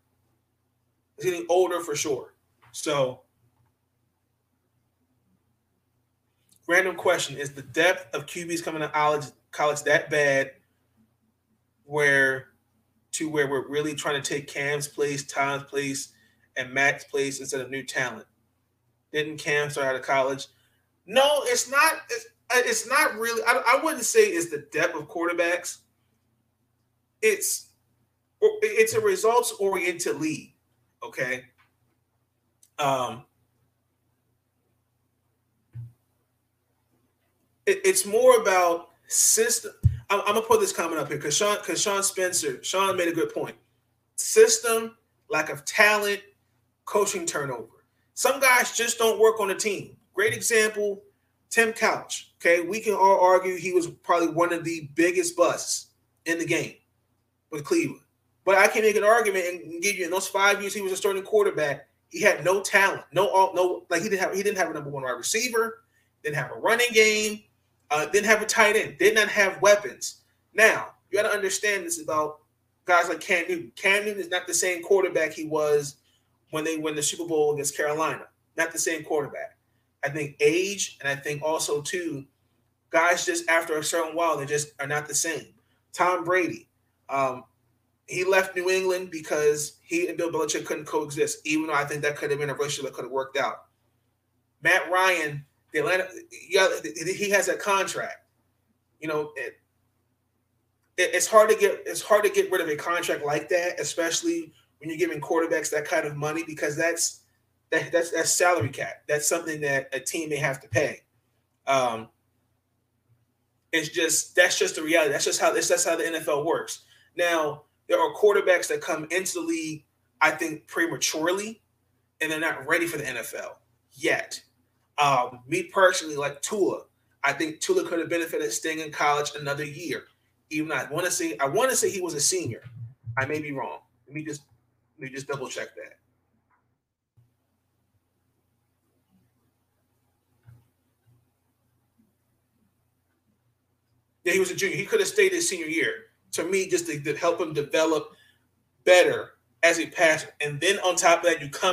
It's getting older for sure. So, random question: is the depth of QBs coming to college that bad? Where we're really trying to take Cam's place, Tom's place, and Matt's place instead of new talent. Didn't Cam start out of college? No, it's not. It's not really. I wouldn't say it's the depth of quarterbacks. It's a results-oriented league. Okay. It's more about system. I'm gonna put this comment up here because Sean Spencer made a good point. System, lack of talent, coaching turnover. Some guys just don't work on a team. Great example, Tim Couch. Okay, we can all argue he was probably one of the biggest busts in the game with Cleveland. But I can make an argument and give you in those 5 years he was a starting quarterback, he had no talent, he didn't have a number one wide receiver, didn't have a running game. Didn't have a tight end. Did not have weapons. Now, you got to understand this about guys like Cam Newton. Cam Newton is not the same quarterback he was when they win the Super Bowl against Carolina. Not the same quarterback. I think age, and I think also, too, guys just after a certain while, they just are not the same. Tom Brady, he left New England because he and Bill Belichick couldn't coexist, even though I think that could have been a relationship that could have worked out. Matt Ryan, Atlanta, he has a contract. You know, it's hard to get rid of a contract like that, especially when you're giving quarterbacks that kind of money, because that's salary cap. That's something that a team may have to pay. That's just the reality. That's just how the NFL works. Now, there are quarterbacks that come into the league, I think, prematurely, and they're not ready for the NFL yet. Me personally, like Tua, I think Tua could have benefited staying in college another year. Even I want to say he was a senior. I may be wrong. Let me just double check that. Yeah, he was a junior. He could have stayed his senior year. To me, just to help him develop better as a passer. And then on top of that, you get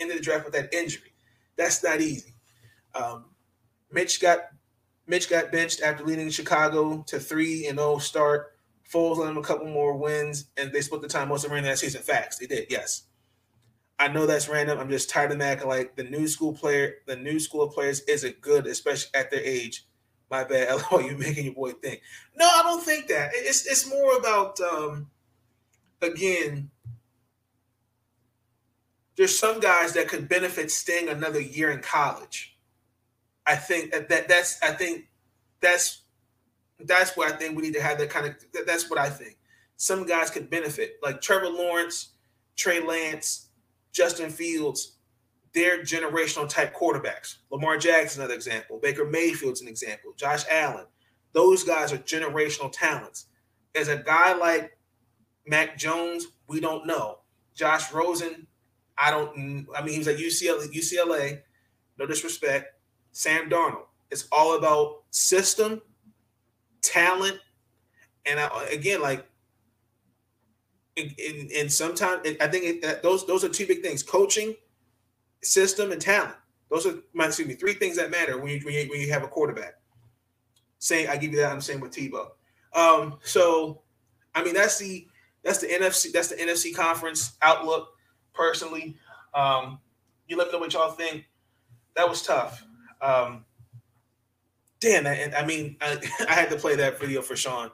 into the draft with that injury. That's not easy. Mitch got benched after leading Chicago to 3-0 start. Foles let him a couple more wins, and they split the time most of random that season. Facts, they did. Yes, I know that's random. I'm just tired of them acting like the new school of players isn't good, especially at their age. My bad, LOL. You're making your boy think. No, I don't think that. It's more about again. There's some guys that could benefit staying another year in college. I think that's where I think we need to have that kind of. That's what I think. Some guys could benefit, like Trevor Lawrence, Trey Lance, Justin Fields. They're generational type quarterbacks. Lamar Jackson, another example. Baker Mayfield's an example. Josh Allen. Those guys are generational talents. As a guy like Mac Jones, we don't know. Josh Rosen, I mean, he was at UCLA, no disrespect. Sam Darnold. It's all about system, talent, and sometimes I think those are two big things: coaching, system, and talent. Those are three things that matter when you have a quarterback. Same, I give you that. I'm saying with Tebow. So, I mean, that's the NFC conference outlook. Personally, you let me know what y'all think. That was tough. Dan, I had to play that video for Sean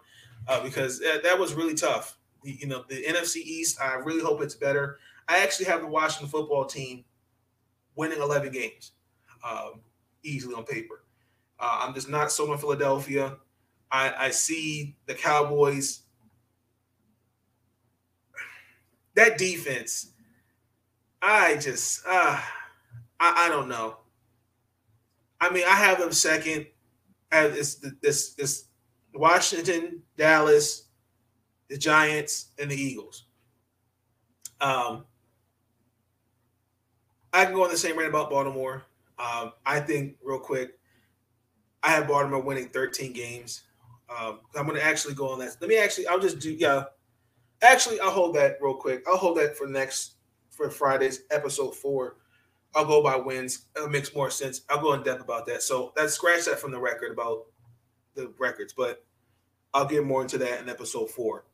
because that was really tough. You know, the NFC East, I really hope it's better. I actually have the Washington football team winning 11 games easily on paper. I'm just not sold on Philadelphia. I see the Cowboys. That defense, I don't know. I mean, I have them second. It's Washington, Dallas, the Giants, and the Eagles. I can go on the same rant about Baltimore. I think, real quick, I have Baltimore winning 13 games. I'm going to actually go on that. I'll hold that real quick. I'll hold that for Friday's episode 4. I'll go by wins. It makes more sense. I'll go in depth about that. So let's scratch that from the record about the records, but I'll get more into that in episode 4.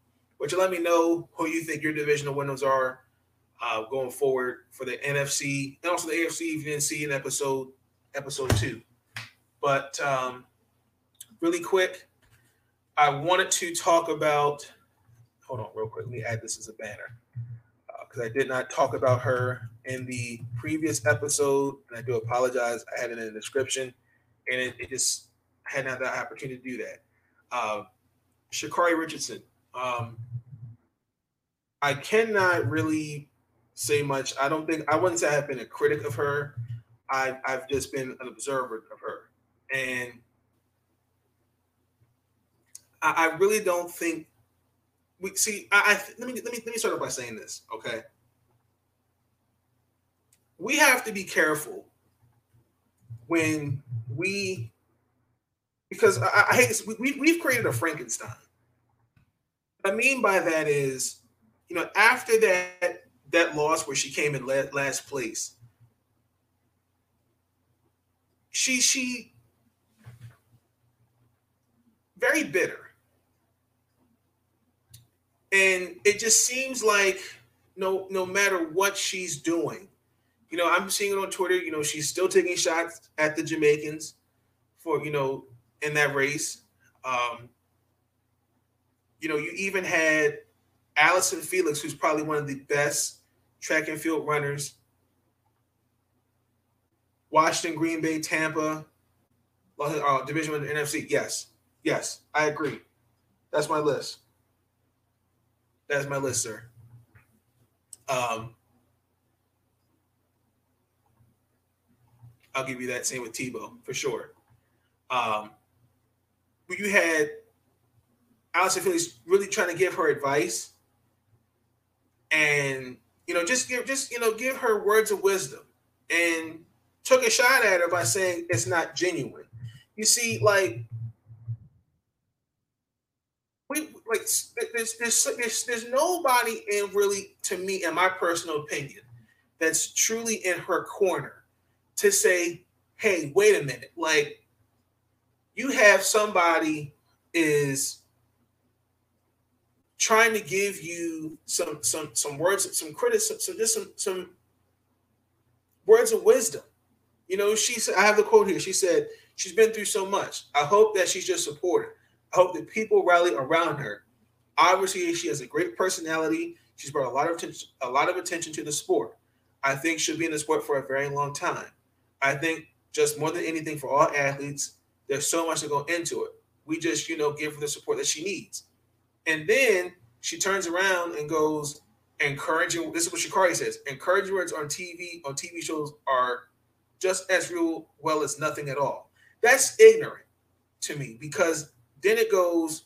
But you let me know who you think your divisional winners are going forward for the NFC and also the AFC if you didn't see in episode 2. But really quick, I wanted to talk about – hold on real quick. Let me add this as a banner because I did not talk about her in the previous episode, and I do apologize. I had it in the description, and it just hadn't had the opportunity to do that. Sha'Carri Richardson. I cannot really say much. I wouldn't say I have been a critic of her. I've just been an observer of her. And I really don't think we see. Let me start off by saying this, okay? We have to be careful when because I hate this. We've created a Frankenstein. What I mean by that is, you know, after that loss where she came in last place, she very bitter, and it just seems like no matter what she's doing. You know, I'm seeing it on Twitter. You know, she's still taking shots at the Jamaicans for, you know, in that race. You know, you even had Allison Felix, who's probably one of the best track and field runners. Washington, Green Bay, Tampa, Division of the NFC. Yes, I agree. That's my list. That's my list, sir. I'll give you that. Same with Tebow, for sure. But you had Allison Felix really trying to give her advice and, you know, give her words of wisdom, and took a shot at her by saying it's not genuine. You see, like, there's nobody in really, to me, in my personal opinion, that's truly in her corner to say, hey, wait a minute. Like, you have somebody is trying to give you some words, some criticism, so just some words of wisdom. You know, she said, I have the quote here. She said, she's been through so much. I hope that she's just supported. I hope that people rally around her. Obviously, she has a great personality. She's brought a lot of attention to the sport. I think she'll be in the sport for a very long time. I think just more than anything for all athletes. There's so much to go into it. We just, you know, give her the support that she needs. And then she turns around and goes, encouraging, this is what Shikari says, encouraging words on TV shows are just as real well as nothing at all. That's ignorant to me, because then it goes,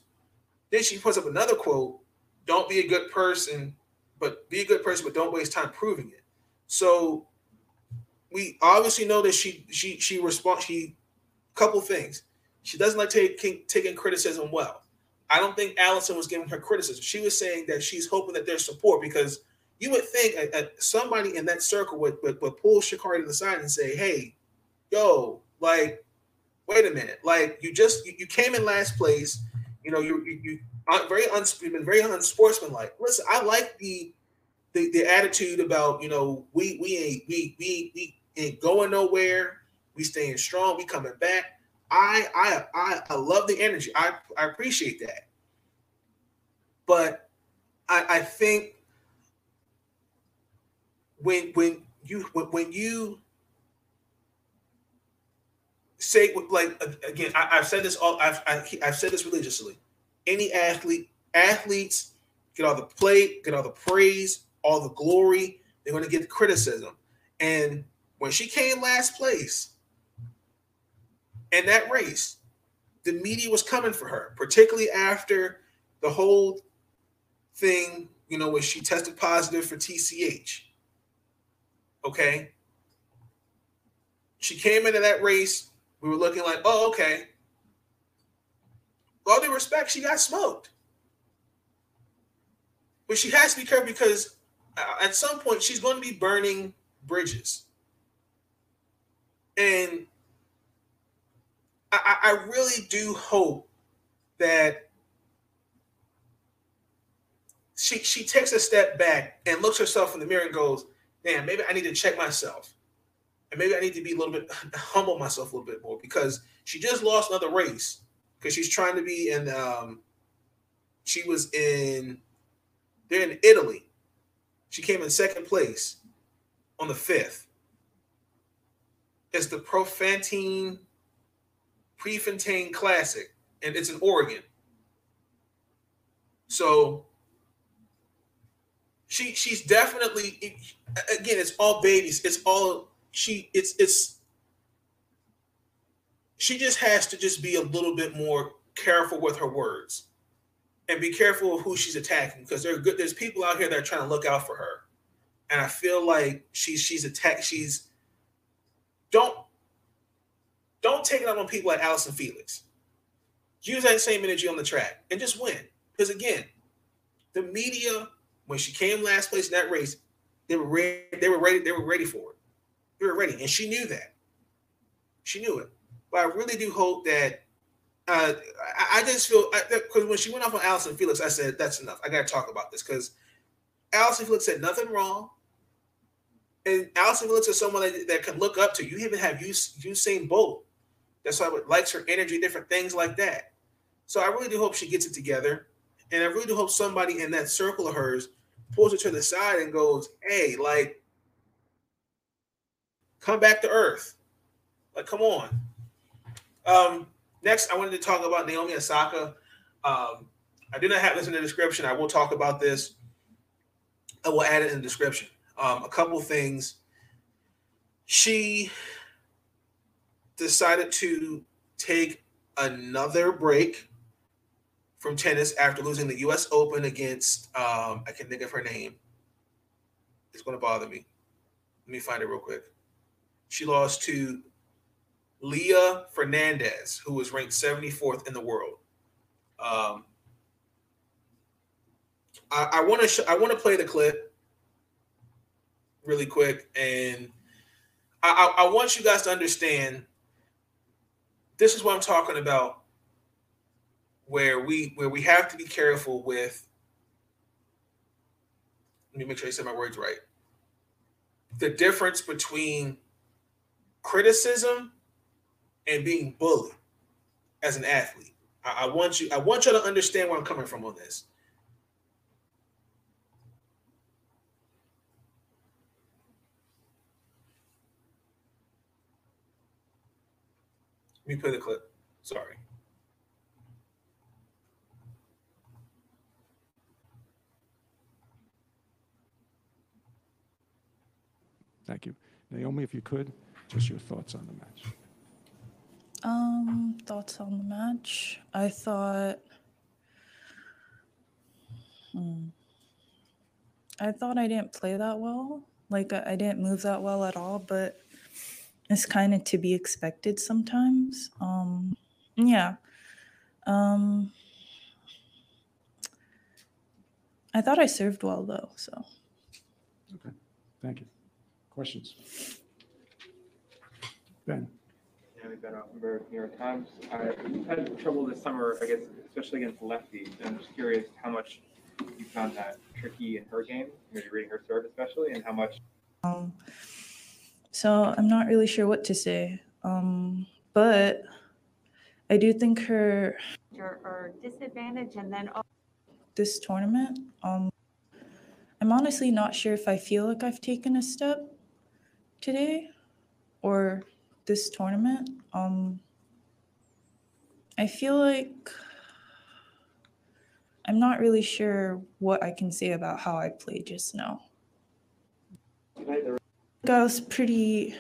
then she puts up another quote, don't be a good person, but be a good person, but don't waste time proving it. So we obviously know that she responds, she, couple things. She doesn't like taking criticism well. I don't think Allison was giving her criticism. She was saying that she's hoping that there's support, because you would think somebody in that circle would pull Shikari to the side and say, hey, yo, like, wait a minute. Like, you came in last place. You know, you've been very unsportsmanlike. Listen, I like the attitude about, you know, we ain't going nowhere. We staying strong. We coming back. I love the energy. I appreciate that. But I think when you say, like, again, I've said this religiously. Any athletes get all the play, get all the praise, all the glory. They're going to get the criticism. And when she came last place in that race, the media was coming for her, particularly after the whole thing, you know, where she tested positive for TCH. Okay. She came into that race. We were looking like, oh, okay. With all due respect, she got smoked. But she has to be careful, because at some point she's going to be burning bridges. And I really do hope that she takes a step back and looks herself in the mirror and goes, damn, maybe I need to check myself. And maybe I need to be a little bit, humble myself a little bit more, because she just lost another race, because she's trying to be in, they're in Italy. She came in second place on the 5th. It's the Prefontaine Classic, and it's in Oregon. So she's definitely, again, it's all babies. It's all she just has to just be a little bit more careful with her words, and be careful of who she's attacking, because there's people out here that are trying to look out for her, and I feel like Don't take it out on people like Allison Felix. Use that same energy on the track and just win. Because, again, the media, when she came last place in that race, they were ready for it. They were ready, and she knew that. She knew it. But I really do hope that I just feel, because when she went off on Allison Felix, I said, that's enough. I got to talk about this, because Allison Felix said nothing wrong. And Allison Felix is someone that can look up to. You even have Usain Bolt. That's why it likes her energy, different things like that. So I really do hope she gets it together. And I really do hope somebody in that circle of hers pulls her to the side and goes, hey, like, come back to earth. Like, come on. Next, I wanted to talk about Naomi Osaka. I did not have this in the description. I will talk about this. I will add it in the description. A couple things. She decided to take another break from tennis after losing the U.S. Open against, I can't think of her name. It's going to bother me. Let me find it real quick. She lost to Leah Fernandez, who was ranked 74th in the world. I want to play the clip really quick, and I want you guys to understand, this is what I'm talking about, where we have to be careful with, let me make sure I said my words right, the difference between criticism and being bullied as an athlete. I want you to understand where I'm coming from on this. Let me play the clip. Sorry. Thank you. Naomi, if you could, just your thoughts on the match. Thoughts on the match? I thought... I thought I didn't play that well. Like, I didn't move that well at all, but it's kind of to be expected sometimes. I thought I served well, though, so. Okay. Thank you. Questions? Ben. Yeah, we've been out from the New York Times. You've had trouble this summer, I guess, especially against lefties. And I'm just curious how much you found that tricky in her game, maybe reading her serve especially, and how much. So I'm not really sure what to say, but I do think her. Or disadvantage, and then. This tournament, I'm honestly not sure if I feel like I've taken a step today or this tournament. I feel like I'm not really sure what I can say about how I played just now. I was pretty.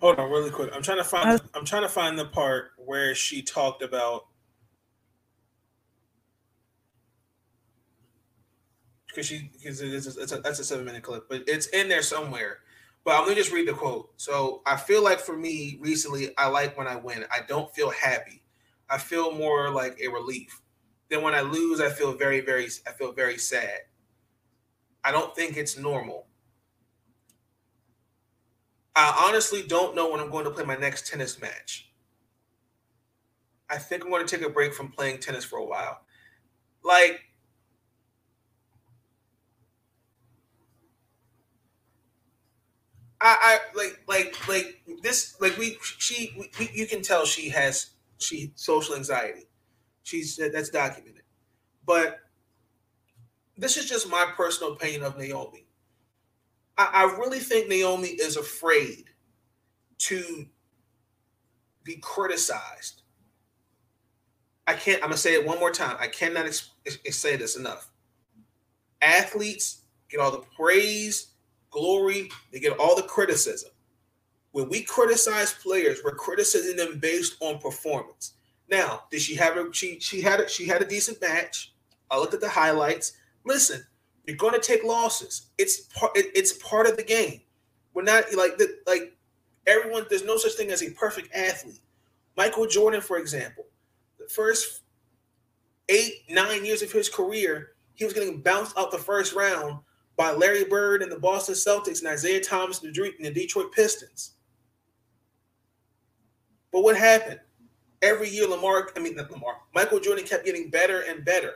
Hold on, really quick. I'm trying to find the part where she talked about. Because that's a 7-minute clip, but it's in there somewhere. But I'm gonna just read the quote. So I feel like for me recently, I like when I win. I don't feel happy. I feel more like a relief. Then when I lose, I feel very sad. I don't think it's normal. I honestly don't know when I'm going to play my next tennis match. I think I'm going to take a break from playing tennis for a while. Like. You can tell she has social anxiety. That's documented. But this is just my personal opinion of Naomi. I really think Naomi is afraid to be criticized. I'm going to say it one more time. I cannot say this enough. Athletes get all the praise, glory, they get all the criticism. When we criticize players, we're criticizing them based on performance. Now, did she have a she had a decent match? I looked at the highlights. Listen, you're going to take losses. It's part of the game. We're not like everyone. There's no such thing as a perfect athlete. Michael Jordan, for example, the first 8-9 years of his career, he was getting bounced out the first round by Larry Bird and the Boston Celtics and Isaiah Thomas and the Detroit Pistons. But what happened? Every year, Michael Jordan kept getting better and better.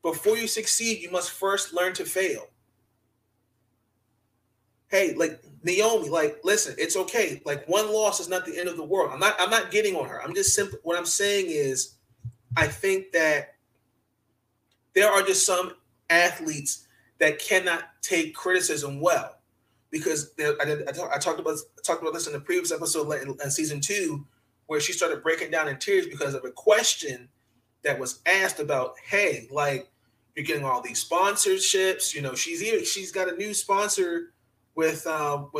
Before you succeed, you must first learn to fail. Hey, Naomi, listen, it's okay. One loss is not the end of the world. I'm not getting on her. I'm just simply, what I'm saying is, I think that there are just some athletes that cannot take criticism well, because I talked about this in the previous episode in season 2, where she started breaking down in tears because of a question that was asked about, hey, you're getting all these sponsorships, she's got a new sponsor with some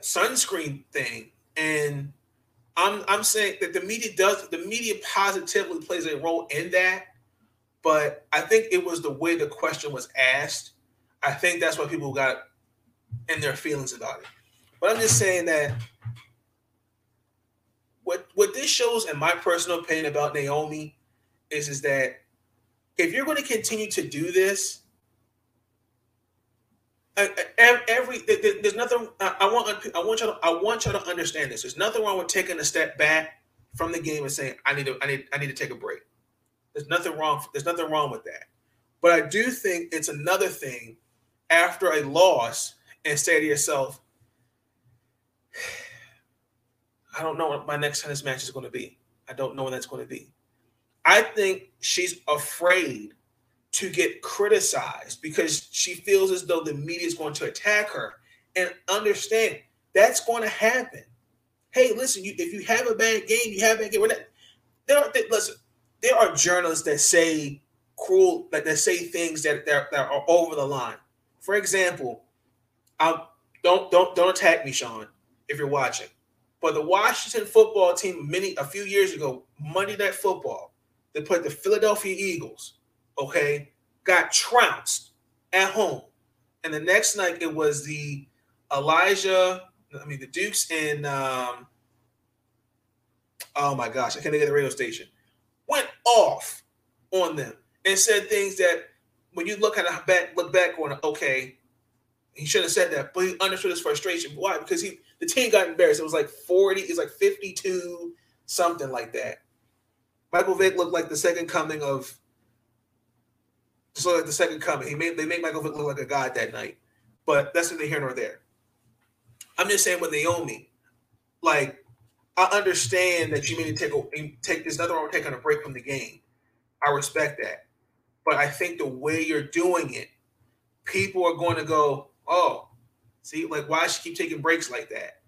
sunscreen thing, and I'm saying that the media positively plays a role in that, but I think it was the way the question was asked. I think that's why people got in their feelings about it. But I'm just saying that what this shows, in my personal opinion, about Naomi is that if you're going to continue to do this, there's nothing. I want y'all to understand this. There's nothing wrong with taking a step back from the game and saying, I need to take a break. There's nothing wrong with that. But I do think it's another thing after a loss and say to yourself, I don't know what my next tennis match is going to be. I don't know when that's going to be. I think she's afraid to get criticized because she feels as though the media is going to attack her. and understand that's going to happen. Hey, listen, if you have a bad game, you have a bad game. There are journalists that say cruel, like that say things that are over the line. For example, don't attack me, Sean, if you're watching. But the Washington football team a few years ago, Monday Night Football, they played the Philadelphia Eagles, okay, got trounced at home. And the next night it was the Dukes and oh my gosh, I can't think of the radio station. Went off on them and said things that when you look back on it, okay, he should have said that, but he understood his frustration. Why? Because the team got embarrassed. It was like 40, it's like 52, something like that. Michael Vick looked like the second coming of just looked like the second coming. They made Michael Vick look like a god that night. But that's neither here nor there. I'm just saying with Naomi, like, I understand that you need to take there's nothing wrong with taking a break from the game. I respect that. But I think the way you're doing it, people are going to go, oh, see, like, why does she keep taking breaks like that?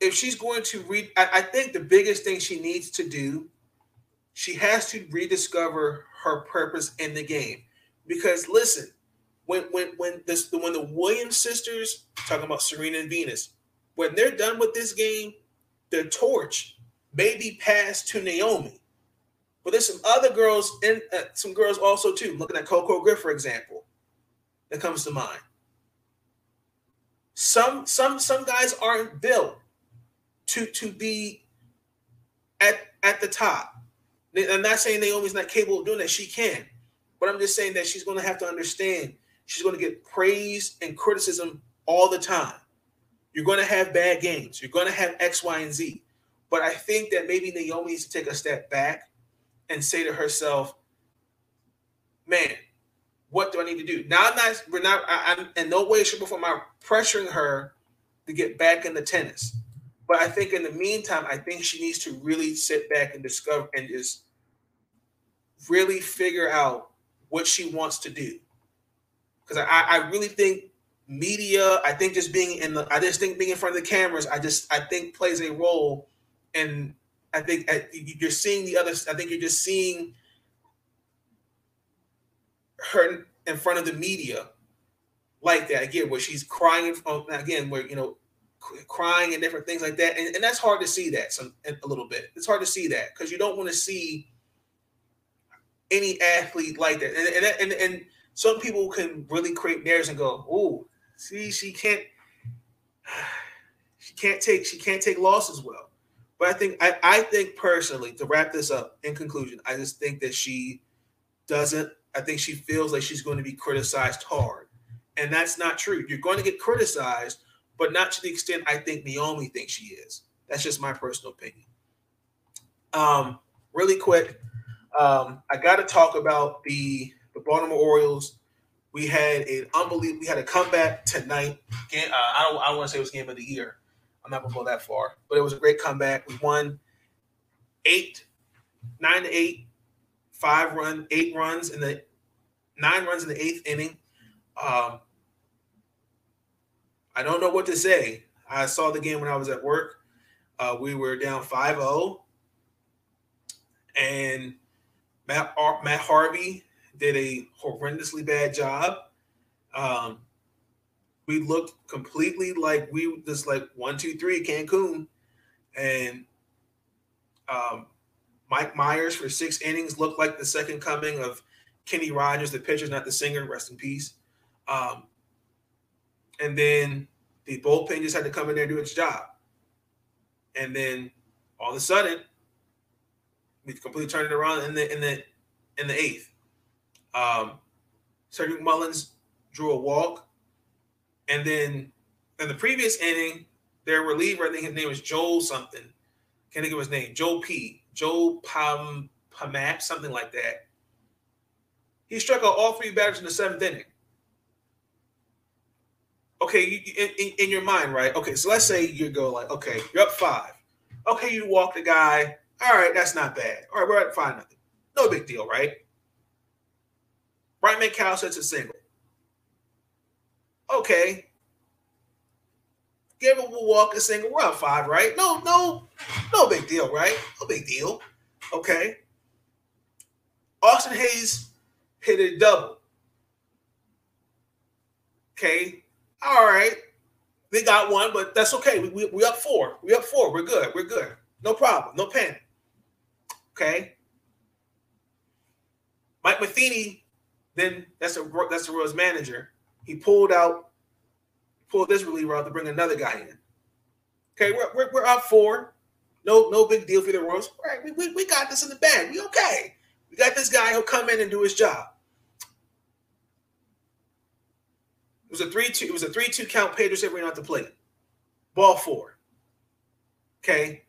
If she's going to I think the biggest thing she needs to do, she has to rediscover her purpose in the game. Because listen, when the Williams sisters, talking about Serena and Venus, when they're done with this game, the torch may be passed to Naomi. But there's some other girls, and some girls also too, looking at Coco Griff, for example, that comes to mind. Some guys aren't built to be at the top. I'm not saying Naomi's not capable of doing that. She can. But I'm just saying that she's going to have to understand she's going to get praise and criticism all the time. You're going to have bad games. You're going to have X, Y, and Z. But I think that maybe Naomi needs to take a step back and say to herself, man, what do I need to do? Now, I'm in no way, shape, or form, I'm pressuring her to get back into tennis. But I think in the meantime, I think she needs to really sit back and discover and just really figure out what she wants to do. Because I really think media, I think just being in front of the cameras, I think plays a role. And I think you're seeing I think you're just seeing her in front of the media like that again, where she's crying again, where, you know, crying and different things like that. And that's hard to see that a little bit. It's hard to see that because you don't want to see any athlete like that. And some people can really create narratives and go, oh, see, she can't take losses well. But I think personally, to wrap this up in conclusion, I just think that I think she feels like she's going to be criticized hard. And that's not true. You're going to get criticized, but not to the extent I think Naomi thinks she is. That's just my personal opinion. Really quick, I got to talk about the Baltimore Orioles. We had a comeback tonight. I don't want to say it was game of the year. I'm not going to go that far, but it was a great comeback. We won 9-8, 9 runs in the eighth inning. I don't know what to say. I saw the game when I was at work. We were down 5-0. And Matt Harvey did a horrendously bad job. We looked completely like we were just like 1-2-3 Cancun. And Mike Myers for 6 innings looked like the second coming of Kenny Rogers, the pitcher, not the singer. Rest in peace. And then the bullpen just had to come in there and do its job. And then all of a sudden, we completely turned it around in the eighth. Cedric Mullins drew a walk. And then in the previous inning, their reliever, I think his name was Joel something. Can't think of his name. Joel Pamap, something like that. He struck out all 3 batters in the 7th inning. Okay, in your mind, right? Okay, so let's say you go like, okay, you're up 5. Okay, you walk the guy. All right, that's not bad. All right, we're at 5-0. No big deal, right? Brian McCall sets a single. okay, Gabriel Walker single round 5, right? No big deal, right? No big deal. Okay. Austin Hayes hit a double. Okay. All right. They got one, but that's okay. We up 4. We up 4. We're good. We're good. No problem. No panic. Okay. Mike Matheny, then that's the Royals manager. He pulled this reliever out to bring another guy in. Okay, we're up 4. No big deal for the Royals. All right, we got this in the bag. We okay. We got this guy who'll come in and do his job. It was a 3-2. It was a 3-2 count. Pedro Severino at the plate. Ball 4. Okay.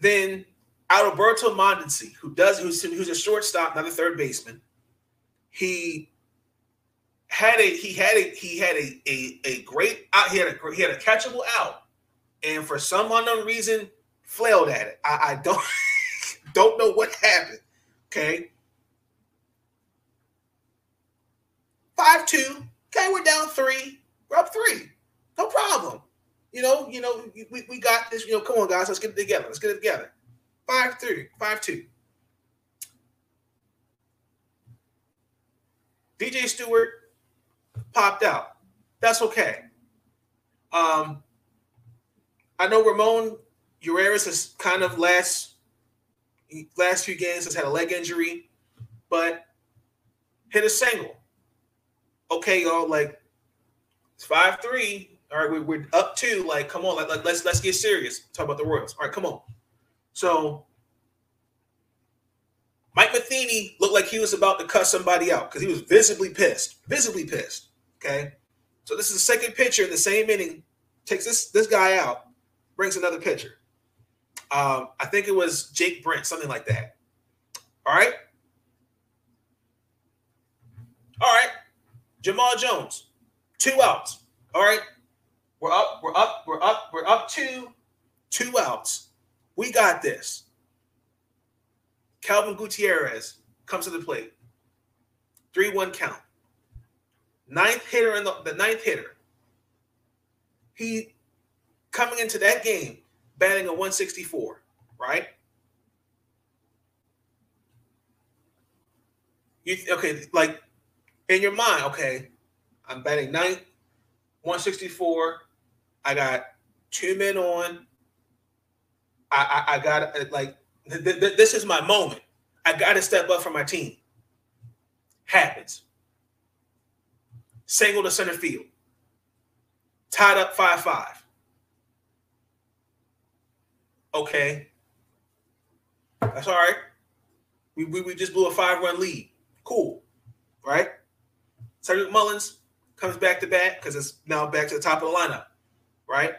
Then Adalberto Mondesi, who's a shortstop, not a third baseman. He had a catchable out, and for some unknown reason flailed at it. I don't know what happened. Okay. 5-2. Okay, we're down 3. We're up 3. No problem. We got this. Come on, guys. Let's get it together. 5-3, 5-2. DJ Stewart popped out. That's okay. I know Ramon Urias has kind of last few games has had a leg injury, but hit a single. Okay, y'all, like it's 5-3. All right, we're up 2. Like, come on, let's get serious. Talk about the Royals. All right, come on. So Mike Matheny looked like he was about to cuss somebody out because he was visibly pissed. Okay. So this is the second pitcher in the same inning, takes this guy out, brings another pitcher. I think it was Jake Brent, something like that. All right. Jamal Jones, 2 outs. All right. We're up 2 outs. We got this. Calvin Gutierrez comes to the plate. 3-1 count. Ninth hitter. He coming into that game batting a 164, right? In your mind, okay, I'm batting ninth, 164. I got 2 men on. I got this is my moment. I got to step up for my team. Happens. Single to center field. Tied up 5-5. Okay. That's all right. We just blew a 5-run lead. Cool. Right? Cedric Mullins comes back to bat because it's now back to the top of the lineup. Right?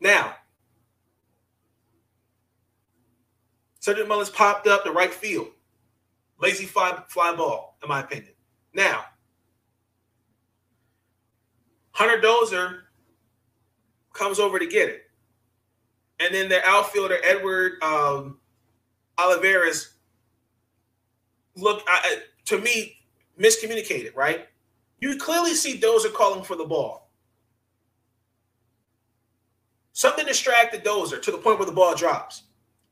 Now, Cedric Mullins popped up to right field. Lazy fly ball, in my opinion. Now, Hunter Dozier comes over to get it. And then their outfielder, Edward Olivares, to me, miscommunicated, right? You clearly see Dozier calling for the ball. Something distracted Dozier to the point where the ball drops,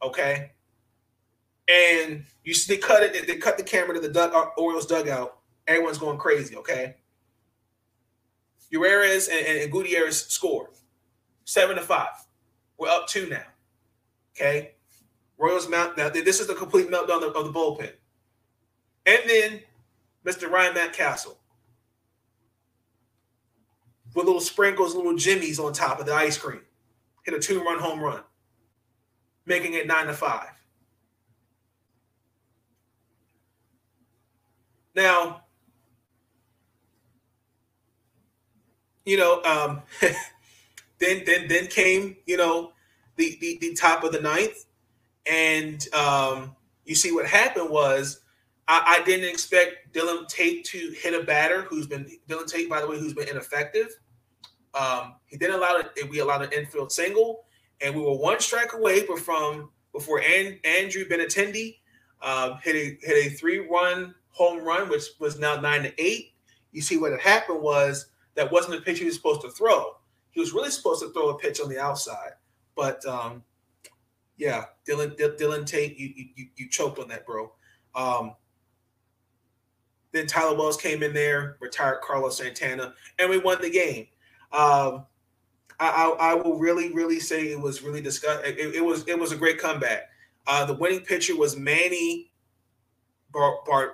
okay? And they cut the camera to the Orioles dugout. Everyone's going crazy, okay? Urias and Gutierrez score. 7-5. We're up 2 now, okay? Royals mount. Now, this is the complete meltdown of the bullpen. And then Mr. Ryan Mountcastle with little sprinkles, little jimmies on top of the ice cream. Hit a 2-run home run, making it 9-5. Now, then came the top of the 9th, and you see what happened was I didn't expect Dylan Tate to hit a batter Dylan Tate, by the way, who's been ineffective. He didn't allow it. We allowed an infield single, and we were 1 strike away before Andrew Benintendi hit a 3-run home run, which was now 9-8. You see what had happened was that wasn't the pitch he was supposed to throw. He was really supposed to throw a pitch on the outside. But, yeah, Dylan Tate, you choked on that, bro. Then Tyler Wells came in there, retired Carlos Santana, and we won the game. I will really, really say it was really disgusting. It was a great comeback. The winning pitcher was Manny Barreda.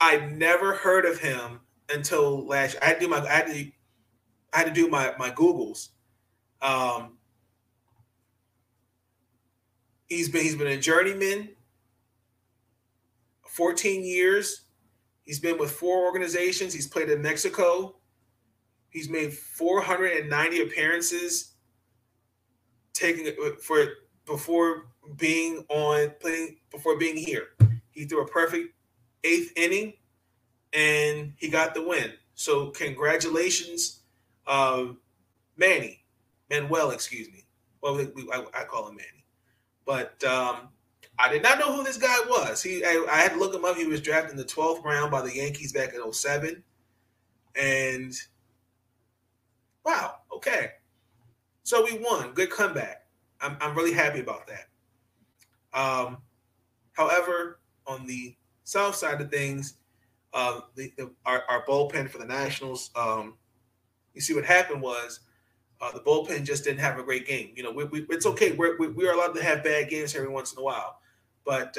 I've never heard of him until last year. I had to do my Googles. He's been a journeyman 14 years. He's been with 4 organizations. He's played in Mexico. He's made 490 appearances before being here. He threw a perfect 8th inning and he got the win. So congratulations, Manuel, excuse me. Well, I call him Manny. But I did not know who this guy was. I had to look him up. He was drafted in the 12th round by the Yankees back in 2007. And wow, okay. So we won. Good comeback. I'm really happy about that. However, on the south side of things, our bullpen for the Nationals, you see what happened was the bullpen just didn't have a great game. You know, it's okay. We are allowed to have bad games every once in a while. But,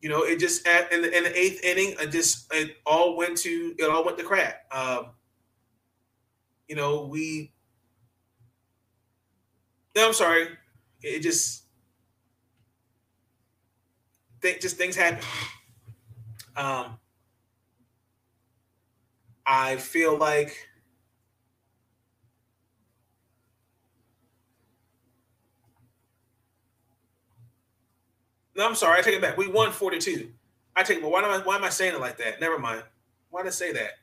you know, it just in the 8th inning, it all went to crap. You know, things happen. I feel like – no, I'm sorry. I take it back. We won 4-2. I take it back. Why am I saying it like that? Never mind. Why did I say that?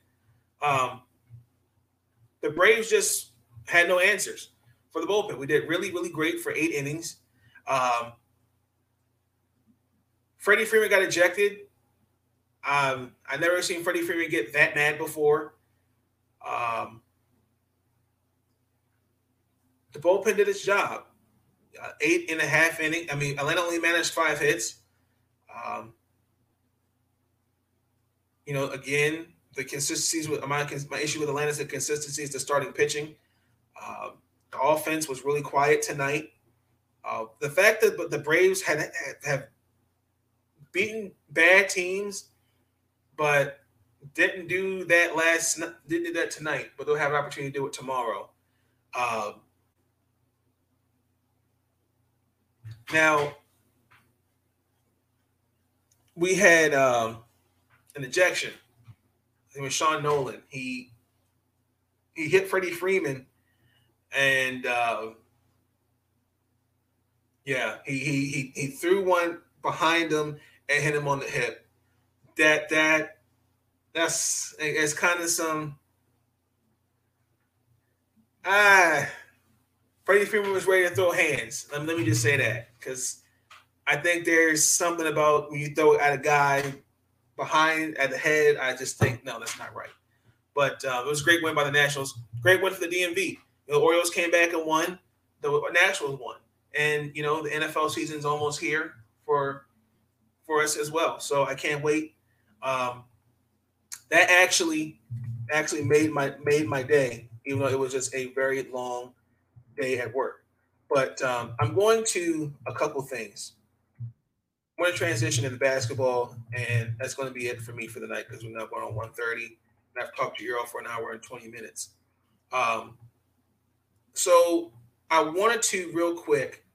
The Braves just had no answers for the bullpen. We did really, really great for 8 innings. Freddie Freeman got ejected. I've never seen Freddie Freeman get that mad before. The bullpen did its job. 8.5 inning. I mean, Atlanta only managed 5 hits. You know, again, the consistencies with my issue with Atlanta is the consistency is the starting pitching. The offense was really quiet tonight. The fact that the Braves have beaten bad teams, but didn't do that tonight. But they'll have an opportunity to do it tomorrow. Now we had an ejection. It was Sean Nolan. He hit Freddie Freeman, and he threw one behind him and hit him on the hip. That's kind of some. Freddie Freeman was ready to throw hands. Let me just say that, because I think there's something about when you throw at a guy behind at the head. I just think, no, that's not right. But it was a great win by the Nationals. Great win for the DMV. The Orioles came back and won. The Nationals won. And, you know, the NFL season's almost here for us as well. So I can't wait. That actually made my day, even though it was just a very long day at work. But I'm going to a couple things. I'm going to transition into basketball, and that's going to be it for me for the night, because we're now going on 1:30, and I've talked to Euro for an hour and 20 minutes. So I wanted to real quick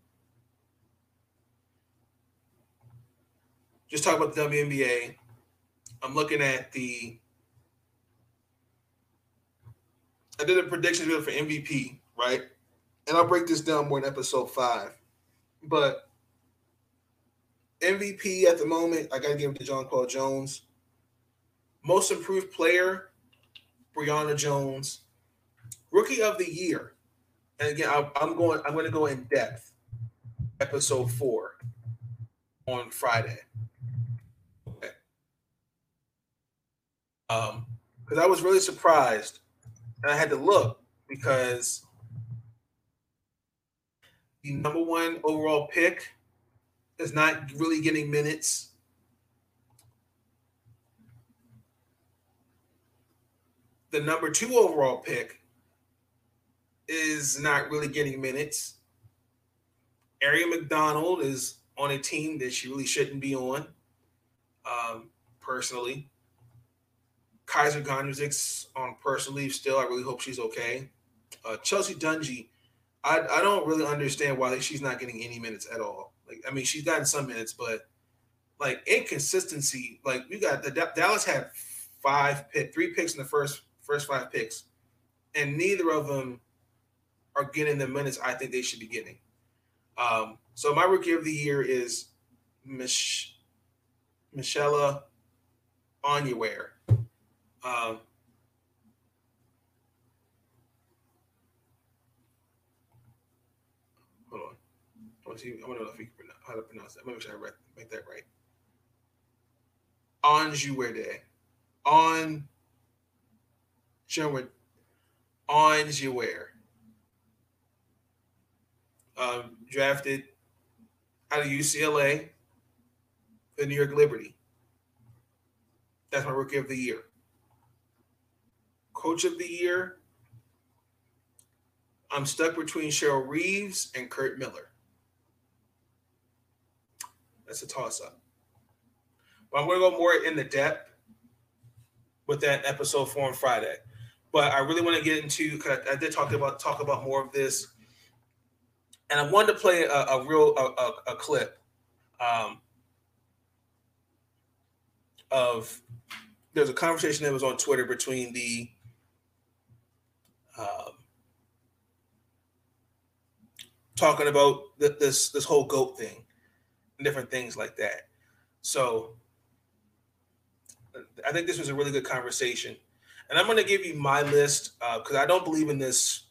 just talk about the WNBA. I'm looking at I did a prediction video for MVP, right? And I'll break this down more in episode 5. But MVP at the moment, I got to give it to John Paul Jones. Most improved player, Brianna Jones. Rookie of the year, and again, I'm going to go in depth, episode 4 on Friday. Okay. Because I was really surprised, and I had to look because the number 1 overall pick is not really getting minutes. The number 2 overall pick is not really getting minutes. Arian McDonald is on a team that she really shouldn't be on, personally. Kaiser Gonzalez's on personal leave still. I really hope she's okay. Chelsea Dungy, I don't really understand why she's not getting any minutes at all. Like, I mean, she's gotten some minutes, but like inconsistency. Like, we got the Dallas had three picks in the first 5 picks, and neither of them are getting the minutes I think they should be getting. So my rookie of the year is Michelle Onyewer. Hold on. I want to know if you can how to pronounce that. Let me make sure I make that right. Onyewer. Drafted out of UCLA, the New York Liberty. That's my rookie of the year. Coach of the year, I'm stuck between Cheryl Reeves and Kurt Miller. That's a toss-up. But I'm going to go more in the depth with that episode 4 on Friday. But I really want to get into, because I did talk about more of this, and I wanted to play a real clip of. There's a conversation that was on Twitter between the talking about this whole GOAT thing and different things like that. So I think this was a really good conversation, and I'm going to give you my list because I don't believe in this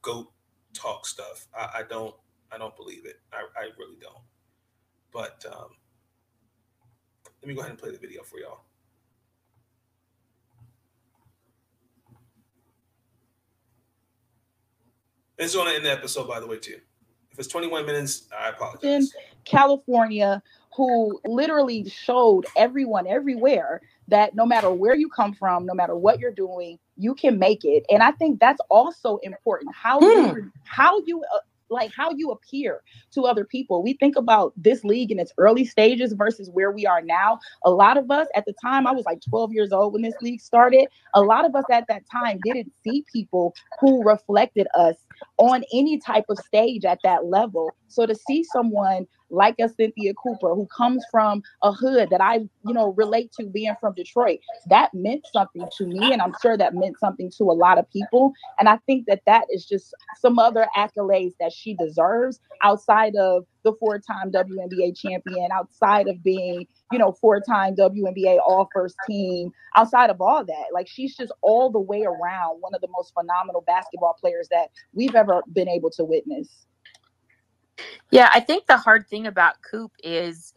GOAT talk stuff. I don't believe it. I really don't. But let me go ahead and play the video for y'all. This is going to end the episode, by the way, too. If it's 21 minutes, I apologize. In California, who literally showed everyone everywhere that no matter where you come from, no matter what you're doing, you can make it. And I think that's also important. How you appear to other people. We think about this league in its early stages versus where we are now. A lot of us at the time, I was like 12 years old when this league started. A lot of us at that time didn't see people who reflected us on any type of stage at that level. So to see someone like a Cynthia Cooper who comes from a hood that I, relate to being from Detroit, that meant something to me. And I'm sure that meant something to a lot of people. And I think that is just some other accolades that she deserves outside of the 4-time WNBA champion, outside of being, 4-time WNBA all-first team, outside of all that. Like, she's just all the way around one of the most phenomenal basketball players that we've ever been able to witness. Yeah, I think the hard thing about Coop is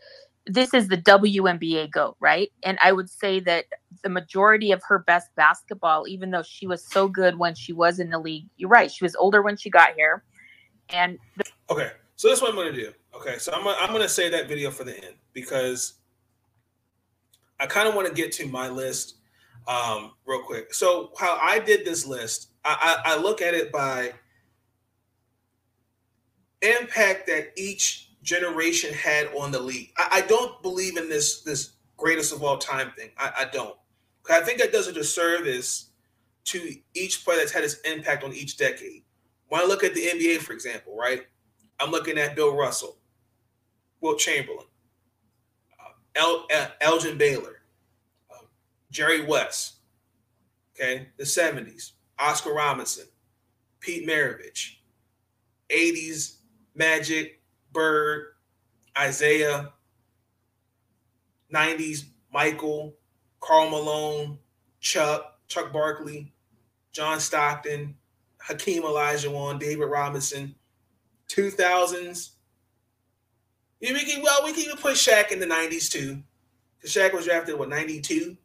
this is the WNBA GOAT, right? And I would say that the majority of her best basketball, even though she was so good when she was in the league, you're right, she was older when she got here. And okay, so that's what I'm going to do. Okay, so I'm going to save that video for the end because I kind of want to get to my list real quick. So how I did this list, I look at it by impact that each generation had on the league. I don't believe in this greatest of all time thing. I don't. I think that does a disservice to each player that's had its impact on each decade. When I look at the NBA, for example, right, I'm looking at Bill Russell, Wilt Chamberlain, Elgin Baylor, Jerry West, okay, the 70s, Oscar Robinson, Pete Maravich, 80s, Magic, Bird, Isaiah, 90s, Michael, Karl Malone, Chuck Barkley, John Stockton, Hakeem Olajuwon, David Robinson, 2000s. We can even put Shaq in the 90s too. Because Shaq was drafted, 92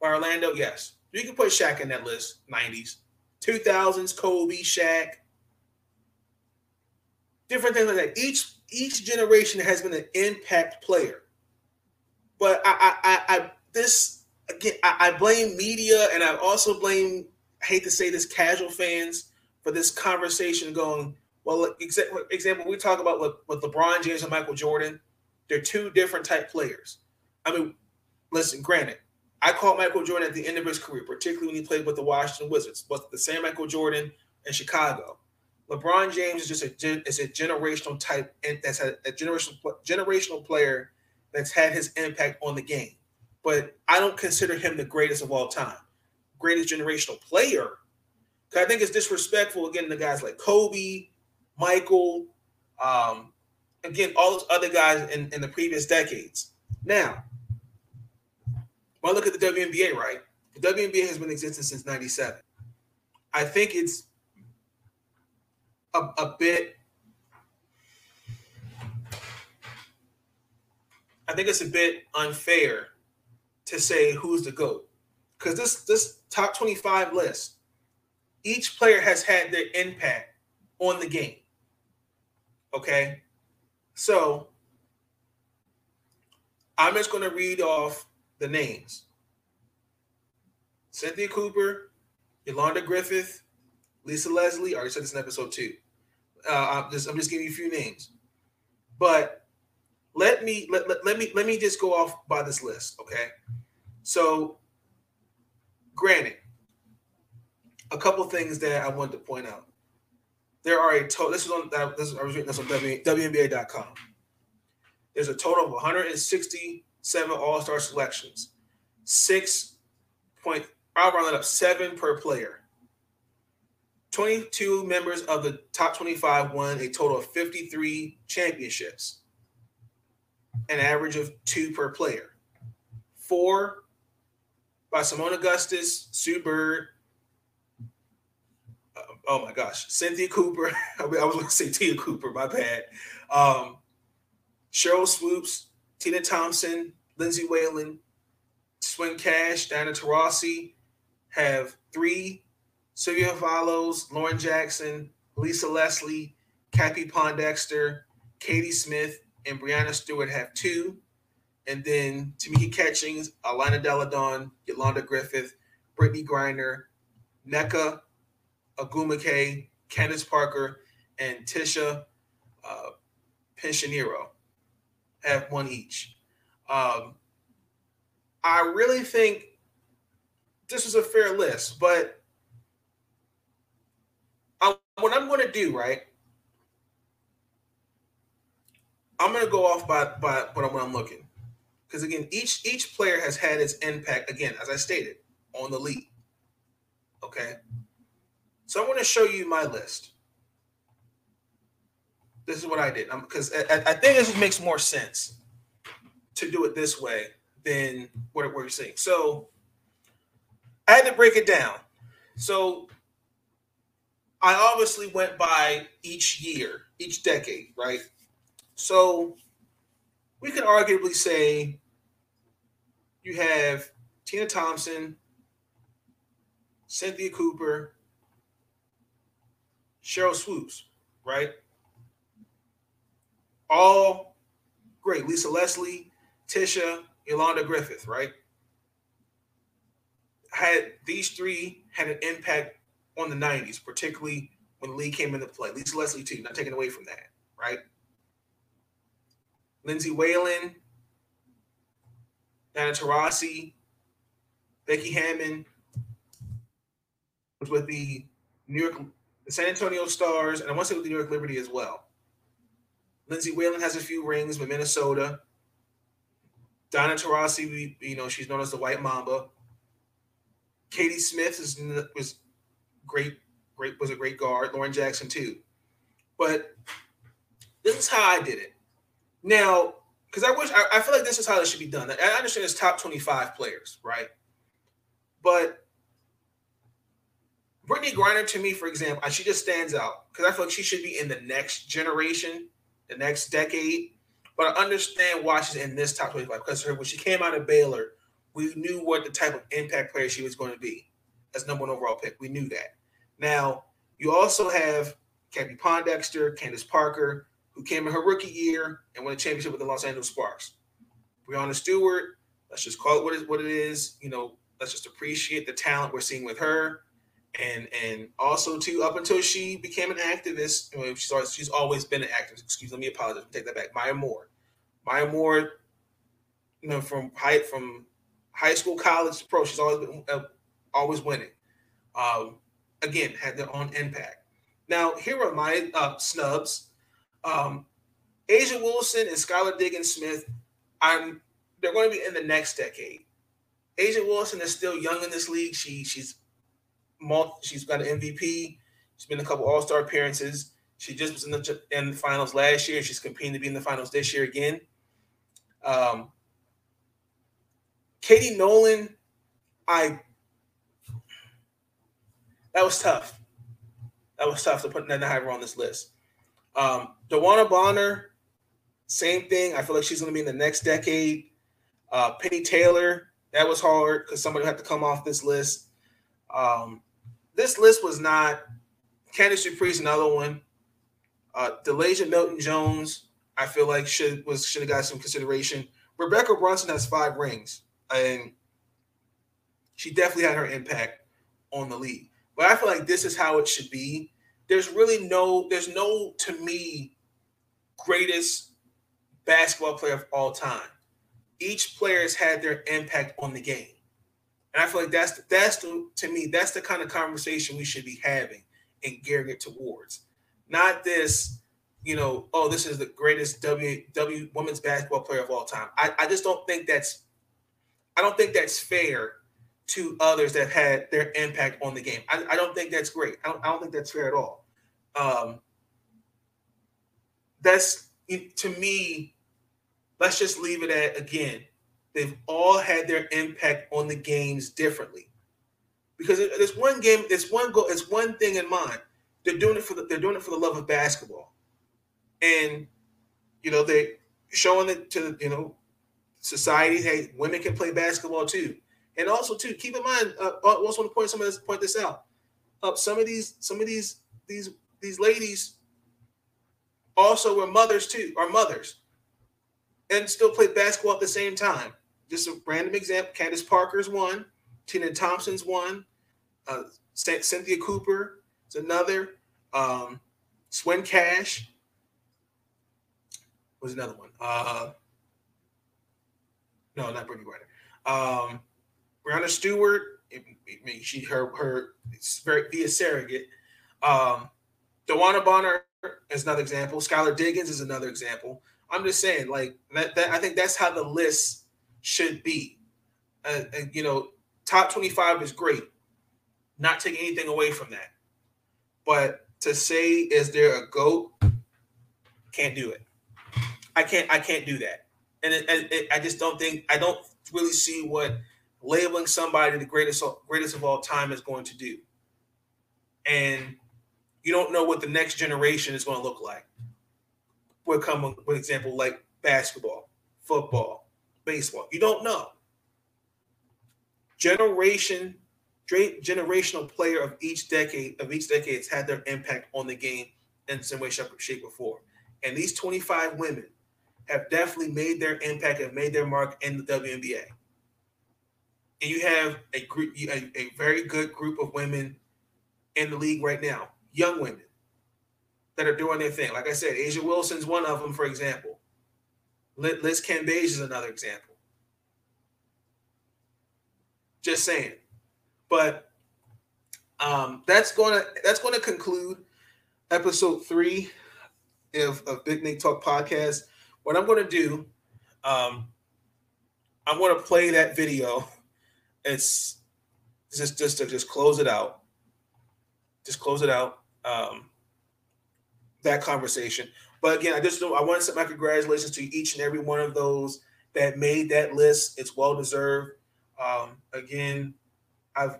by Orlando? Yes. You can put Shaq in that list, 90s. 2000s, Kobe, Shaq. Different things like that. Each generation has been an impact player. But I blame media, and I also blame, I hate to say this, casual fans for this conversation going, well, example, we talk about with LeBron James and Michael Jordan, they're two different type players. I mean, listen, granted, I called Michael Jordan at the end of his career, particularly when he played with the Washington Wizards, but the same Michael Jordan in Chicago. LeBron James is just a generational type, and that's a generational player that's had his impact on the game. But I don't consider him the greatest of all time, greatest generational player. Because I think it's disrespectful, again, to guys like Kobe, Michael, again, all those other guys in the previous decades. Now, when I look at the WNBA, right, the WNBA has been in existence since 1997. I think it's a bit – I think it's a bit unfair to say who's the GOAT. Because this top 25 list, each player has had their impact on the game, okay? So I'm just going to read off the names. Cynthia Cooper, Yolanda Griffith, Lisa Leslie. I already said this in episode 2. I'm just giving you a few names. But let me just go off by this list, okay? So granted, a couple things that I wanted to point out. There are I was reading this on WNBA.com. There's a total of 167 All-Star selections, 7 per player. 22 members of the top 25 won a total of 53 championships, an average of 2 per player. 4 by Simone Augustus, Sue Bird. Oh my gosh, Cynthia Cooper. I was going to say Tia Cooper. My bad. Cheryl Swoops, Tina Thompson, Lindsey Whalen, Swin Cash, Diana Taurasi have 3. Sylvia Fallos, Lauren Jackson, Lisa Leslie, Cappy Pondexter, Katie Smith, and Brianna Stewart have 2. And then Tamika Catchings, Alina Deladon, Yolanda Griffith, Brittany Griner, Neka Agumake, Candace Parker, and Tisha Pensionero have 1 each. I really think this was a fair list, but what I'm going to do, right, I'm going to go off by what I'm looking. Because, again, each player has had its impact, again, as I stated, on the league. Okay? So I want to show you my list. This is what I did. Because I think this makes more sense to do it this way than what we're seeing. So I had to break it down. So I obviously went by each year, each decade, right? So we could arguably say you have Tina Thompson, Cynthia Cooper, Cheryl Swoops, right? All great. Lisa Leslie, Tisha, Yolanda Griffith, right? Had these 3 had an impact on the 90s, particularly when Lee came into play. Lisa Leslie too, not taken away from that, right? Lindsey Whalen, Diana Taurasi, Becky Hammon was with the San Antonio Stars, and I want to say with the New York Liberty as well. Lindsey Whalen has a few rings with Minnesota. Diana Taurasi, she's known as the White Mamba. Katie Smith was a great guard. Lauren Jackson too. But this is how I did it. Now, because I feel like this is how this should be done. I understand it's top 25 players, right? But Brittany Griner, to me, for example, she just stands out because I feel like she should be in the next generation, the next decade. But I understand why she's in this top 25 because when she came out of Baylor, we knew what the type of impact player she was going to be as number one overall pick. We knew that. Now, you also have Cappy Pondexter, Candace Parker, who came in her rookie year and won a championship with the Los Angeles Sparks. Breonna Stewart, let's just call it what it is. You know, let's just appreciate the talent we're seeing with her. And also, too, up until she became an activist, I mean, she's always been an activist. Excuse me, let me apologize. Take that back. Maya Moore, you know, from high school, college to pro, she's always been always winning. Again, had their own impact. Now, here are my snubs. Asia Wilson and Skylar Diggins-Smith, they're going to be in the next decade. Asia Wilson is still young in this league. She's got an MVP. She's been a couple All-Star appearances. She just was in the finals last year. She's competing to be in the finals this year again. Katie Nolan, that was tough. That was tough to put her on this list. DeWanna Bonner, same thing. I feel like she's going to be in the next decade. Penny Taylor, that was hard because somebody had to come off this list. This list was not Candace Dupree's another one. DeLasia Milton-Jones, I feel like should have got some consideration. Rebecca Brunson has 5 rings, and she definitely had her impact on the league. But I feel like this is how it should be. There's no, to me, greatest basketball player of all time. Each player has had their impact on the game. And I feel like that's the kind of conversation we should be having and gearing it towards. Not this, you know, oh, this is the greatest women's basketball player of all time. I just don't think that's fair to others that had their impact on the game. I don't think that's great. I don't think that's fair at all. That's, to me, let's just leave it at, again, they've all had their impact on the games differently, because there's one game, it's one goal, it's one thing in mind. They're doing it for the love of basketball, and you know they're showing it to society. Hey, women can play basketball too, and also too keep in mind. I also want to point this out. Some of these ladies also were mothers too, are mothers, and still played basketball at the same time. Just a random example. Candace Parker's one. Tina Thompson's one. Cynthia Cooper is another. Swen Cash was another one. No, not Brittany Griner. Breonna Stewart. It's very via surrogate. DeWanna Bonner is another example. Skylar Diggins is another example. I'm just saying, like that. I think that's how the list should be. Top 25 is great. Not taking anything away from that, but to say is there a GOAT? Can't do it. I can't do that. And I just don't think. I don't really see what labeling somebody the greatest of all time is going to do. And you don't know what the next generation is going to look like. Would come with example like basketball, football, baseball. You don't know. Generational player of each decade has had their impact on the game in some way, shape, or form. And these 25 women have definitely made their impact and made their mark in the WNBA. And you have a very good group of women in the league right now, young women, that are doing their thing. Like I said, Asia Wilson's one of them, for example. Liz Cambage is another example. Just saying. But that's gonna conclude episode 3 of Big Nick Talk Podcast. What I'm gonna do, I'm gonna play that video. It's just to close it out. Just close it out. That conversation. But again, I want to send my congratulations to each and every one of those that made that list. It's well deserved. Again, I've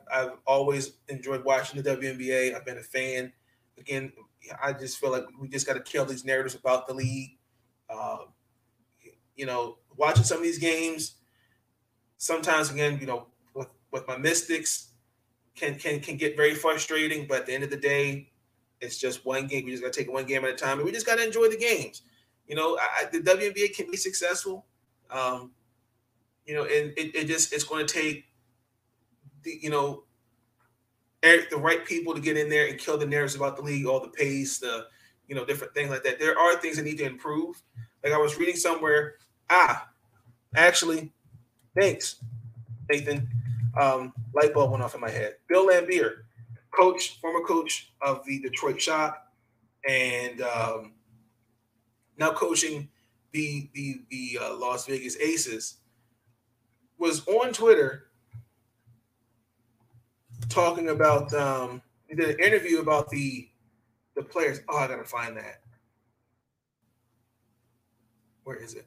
always enjoyed watching the WNBA. I've been a fan. Again, I just feel like we just got to kill these narratives about the league. You know, watching some of these games, sometimes, again, you know, with my Mystics can get very frustrating. But at the end of the day, it's just one game. We just got to take one game at a time. And we just got to enjoy the games. You know, the WNBA can be successful. You know, and it's going to take, you know, the right people to get in there and kill the narratives about the league, all the pace, the, you know, different things like that. There are things that need to improve. Like I was reading somewhere, actually, thanks, Nathan. Light bulb went off in my head. Bill Laimbeer, former coach of the Detroit Shock, and now coaching the Las Vegas Aces, was on Twitter talking about he did an interview about the players. Oh, I gotta find that. Where is it?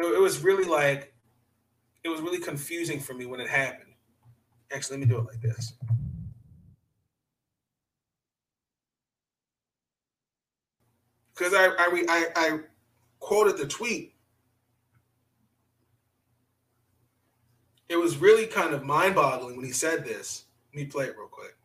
It was really like, it was really confusing for me when it happened. Actually, let me do it like this. Because I quoted the tweet. It was really kind of mind-boggling when he said this. Let me play it real quick.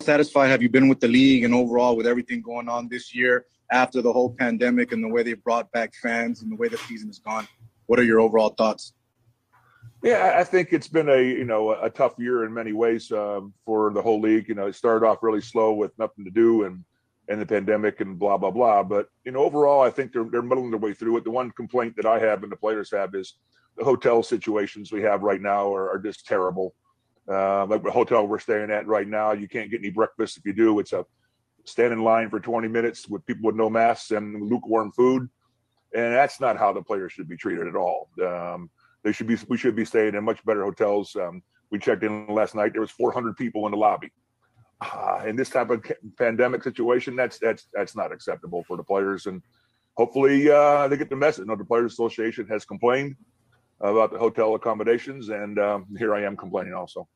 Satisfied have you been with the league and overall with everything going on this year after the whole pandemic and the way they brought back fans and the way the season has gone? What are your overall thoughts? Yeah, I think it's been a tough year in many ways for the whole league. You know, it started off really slow with nothing to do and the pandemic and blah, blah, blah. But, you know, overall, I think they're muddling their way through it. The one complaint that I have and the players have is the hotel situations we have right now are just terrible. Like the hotel we're staying at right now, you can't get any breakfast. If you do, it's a stand in line for 20 minutes with people with no masks and lukewarm food. And that's not how the players should be treated at all. We should be staying in much better hotels. We checked in last night. There was 400 people in the lobby. In this type of pandemic situation, that's not acceptable for the players. And hopefully they get the message. You know, the Players Association has complained about the hotel accommodations, and here I am complaining also.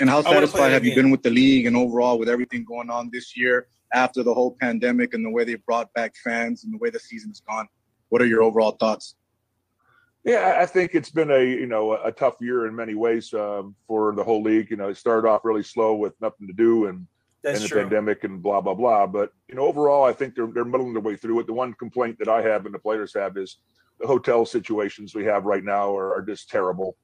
And how satisfied have you been with the league and overall with everything going on this year after the whole pandemic and the way they brought back fans and the way the season has gone? What are your overall thoughts? Yeah, I think it's been a tough year in many ways for the whole league. You know, it started off really slow with nothing to do and the pandemic and blah, blah, blah. But, you know, overall, I think they're muddling their way through it. The one complaint that I have and the players have is the hotel situations we have right now are just terrible.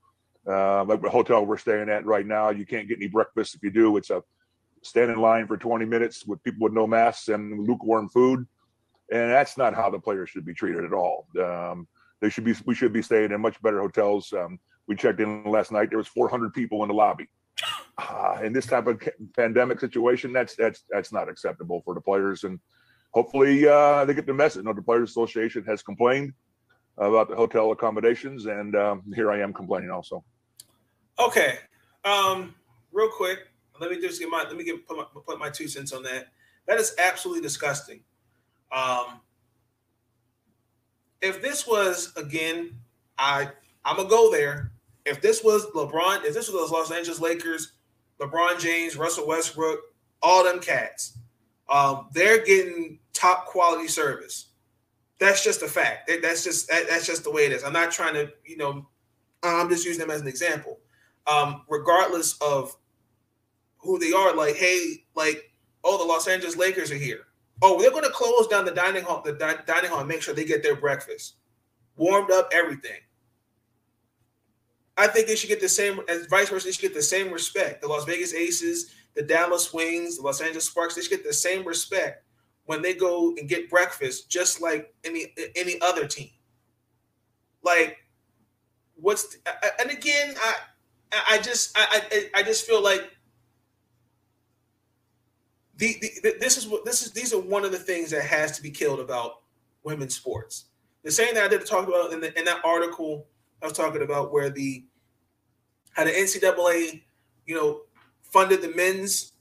Like the hotel we're staying at right now, you can't get any breakfast. If you do, it's a stand in line for 20 minutes with people with no masks and lukewarm food. And that's not how the players should be treated at all. We should be staying in much better hotels. We checked in last night. There was 400 people in the lobby. In this type of pandemic situation, that's not acceptable for the players. And hopefully they get the message. You know, the Players Association has complained about the hotel accommodations, and here I am complaining also. Okay, real quick, let me put my 2 cents on that. That is absolutely disgusting. If this was, again, I'm going to go there. If this was the Los Angeles Lakers, LeBron James, Russell Westbrook, all them cats, they're getting top quality service. That's just a fact. That's just the way it is. I'm not trying to, you know, I'm just using them as an example. Regardless of who they are, like, hey, like, oh, the Los Angeles Lakers are here. Oh, they're going to close down the dining hall and make sure they get their breakfast, warmed up, everything. I think they should get the same, as vice versa, they should get the same respect. The Las Vegas Aces, the Dallas Wings, the Los Angeles Sparks, they should get the same respect when they go and get breakfast just like any other team. Like, and again, I just feel like these are one of the things that has to be killed about women's sports. The same that I did talk about in that article I was talking about, where the how the NCAA, funded the men's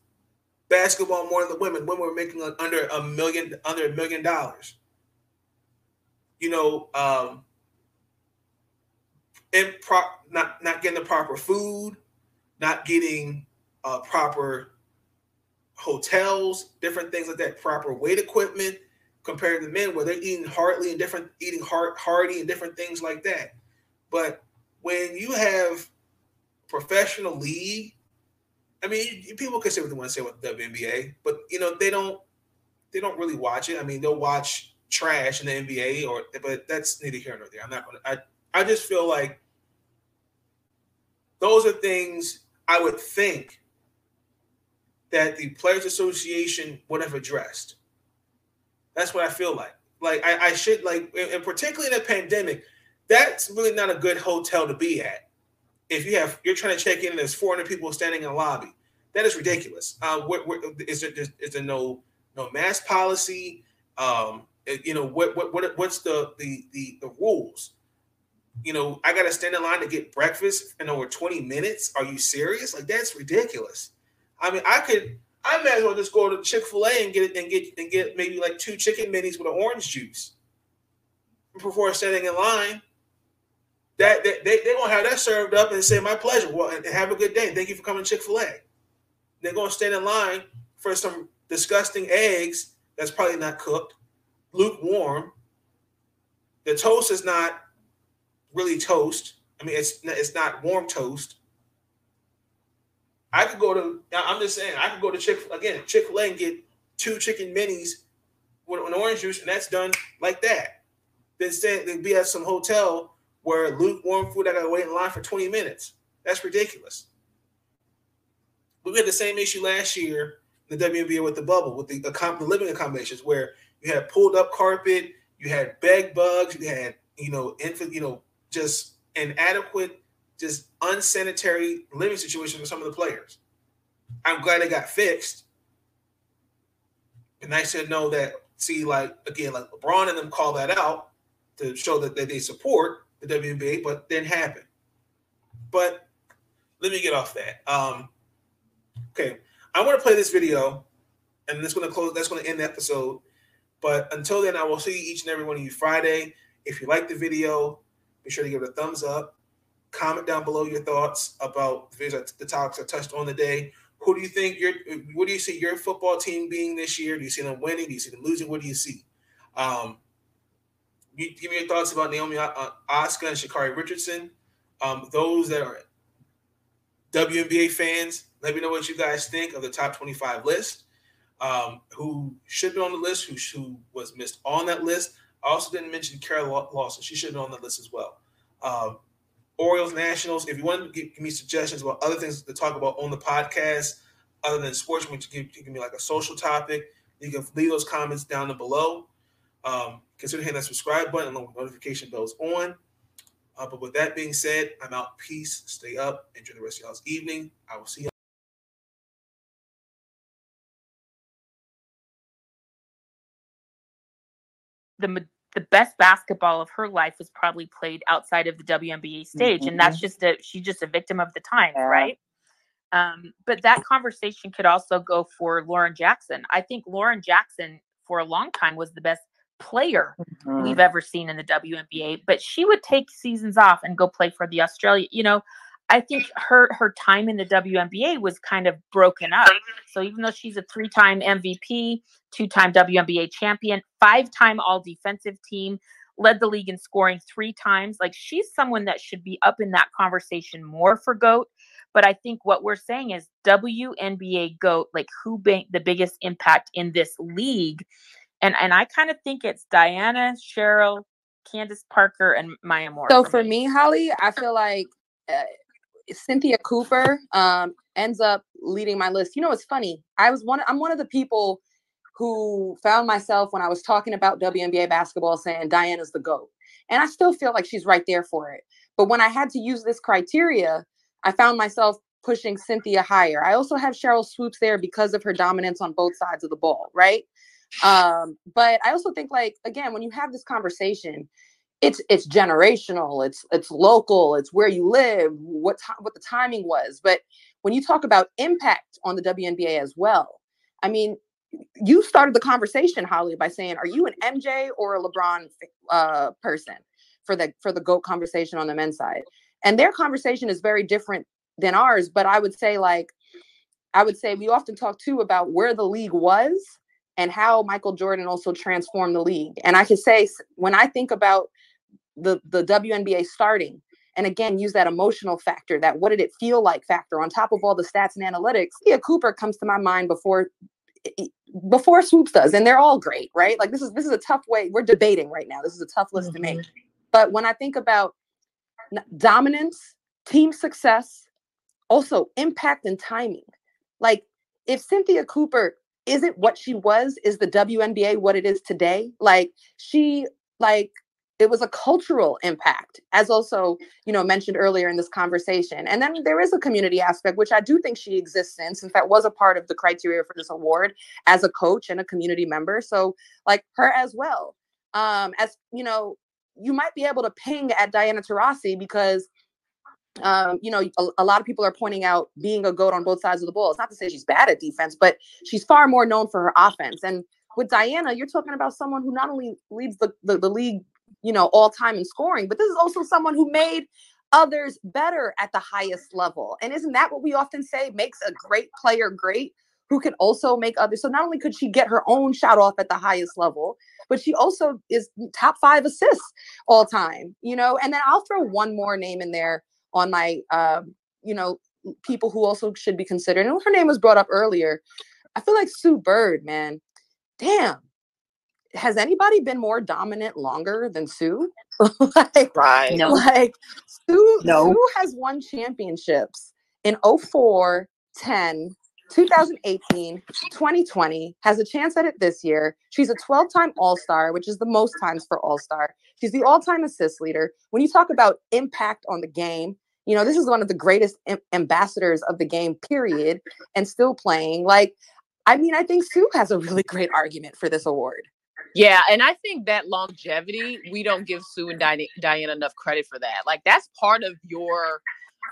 basketball more than the women. Women were making under $1 million. Not getting the proper food, not getting proper hotels, different things like that, proper weight equipment compared to men, where they're eating hearty and different things like that. But when you have professional league, I mean, people can say what they want to say with the WNBA, but they don't really watch it. I mean, they'll watch trash in the NBA, but that's neither here nor there. I just feel like those are things I would think that the Players Association would have addressed. That's what I feel like. I should, and particularly in a pandemic, that's really not a good hotel to be at. If you're trying to check in and there's 400 people standing in the lobby, that is ridiculous. Is there no mask policy? What's the rules? I got to stand in line to get breakfast in over 20 minutes. Are you serious? That's ridiculous. I mean, I might as well just go to Chick-fil-A and get maybe two chicken minis with an orange juice before standing in line. That they're going to have that served up and say, my pleasure. Well, and have a good day. Thank you for coming to Chick-fil-A. They're going to stand in line for some disgusting eggs that's probably not cooked, lukewarm. The toast is not really toast. I mean, it's not warm toast. I could go to Chick-fil-A and get two chicken minis with an orange juice, and that's done like that. Then be at some hotel where lukewarm food, I got to wait in line for 20 minutes. That's ridiculous. We had the same issue last year in the WNBA with the bubble, with the living accommodations, where you had pulled up carpet, you had bed bugs, you had just inadequate, just unsanitary living situation for some of the players. I'm glad it got fixed. And I said, no, LeBron and them call that out to show that they support the WNBA, but didn't happen. But let me get off that. Okay. I want to play this video, and that's going to end the episode. But until then, I will see each and every one of you Friday. If you like the video, be sure to give it a thumbs up. Comment down below your thoughts about the topics I touched on today. What do you see your football team being this year? Do you see them winning? Do you see them losing? What do you see? Give me your thoughts about Naomi Osaka and Sha'Carri Richardson. Those that are WNBA fans, let me know what you guys think of the top 25 list. Who should be on the list? Who was missed on that list? I also didn't mention Kara Lawson. She should have been on the list as well. Orioles, Nationals. If you want to give me suggestions about other things to talk about on the podcast, other than sports, you give me a social topic, you can leave those comments down below. Consider hitting that subscribe button along with notification bells on. But with that being said, I'm out. Peace. Stay up. Enjoy the rest of y'all's evening. I will see you. The best basketball of her life was probably played outside of the WNBA stage. Mm-hmm. And that's she's just a victim of the times, yeah. Right? But that conversation could also go for Lauren Jackson. I think Lauren Jackson for a long time was the best player mm-hmm. we've ever seen in the WNBA, but she would take seasons off and go play for the Australia. I think her time in the WNBA was kind of broken up. So even though she's a 3-time MVP, 2-time WNBA champion, 5-time all-defensive team, led the league in scoring 3 times, she's someone that should be up in that conversation more for GOAT. But I think what we're saying is WNBA GOAT, who made the biggest impact in this league. And I kind of think it's Diana, Cheryl, Candace Parker, and Maya Moore. So for me, Holly, I feel like... Cynthia Cooper ends up leading my list. It's funny. I'm one of the people who found myself when I was talking about WNBA basketball saying Diana's the GOAT. And I still feel like she's right there for it. But when I had to use this criteria, I found myself pushing Cynthia higher. I also have Cheryl Swoops there because of her dominance on both sides of the ball, right? But I also think, again, when you have this conversation, it's generational, it's local, it's where you live, what the timing was. But when you talk about impact on the WNBA as well, I mean, you started the conversation, Holly, by saying, are you an MJ or a LeBron person for the GOAT conversation on the men's side? And their conversation is very different than ours. But I would say we often talk too about where the league was and how Michael Jordan also transformed the league. And I could say, when I think about the WNBA starting, and again, use that emotional factor, that what did it feel like factor on top of all the stats and analytics, Leah Cooper comes to my mind before Swoops does, and they're all great, right? Like this is a tough way. We're debating right now. This is a tough list to make. But when I think about dominance, team success, also impact and timing, like if Cynthia Cooper isn't what she was, is the WNBA what it is today? Like it was a cultural impact, as also, mentioned earlier in this conversation. And then there is a community aspect, which I do think she exists in, since that was a part of the criteria for this award as a coach and a community member. So like her as well, you might be able to ping at Diana Taurasi because, a lot of people are pointing out being a GOAT on both sides of the ball. It's not to say she's bad at defense, but she's far more known for her offense. And with Diana, you're talking about someone who not only leads the league, all time in scoring, but this is also someone who made others better at the highest level. And isn't that what we often say makes a great player great, who can also make others? So not only could she get her own shot off at the highest level, but she also is top 5 assists all time, and then I'll throw one more name in there on my, people who also should be considered. And her name was brought up earlier. I feel like Sue Bird, man, damn. Has anybody been more dominant longer than Sue? Sue has won championships in 2004, 2010, 2018, 2020, has a chance at it this year. She's a 12-time All-Star, which is the most times for All-Star. She's the all-time assist leader. When you talk about impact on the game, this is one of the greatest ambassadors of the game, period, and still playing. I think Sue has a really great argument for this award. Yeah, and I think that longevity, we don't give Sue and Diana enough credit for that. Like, that's part of your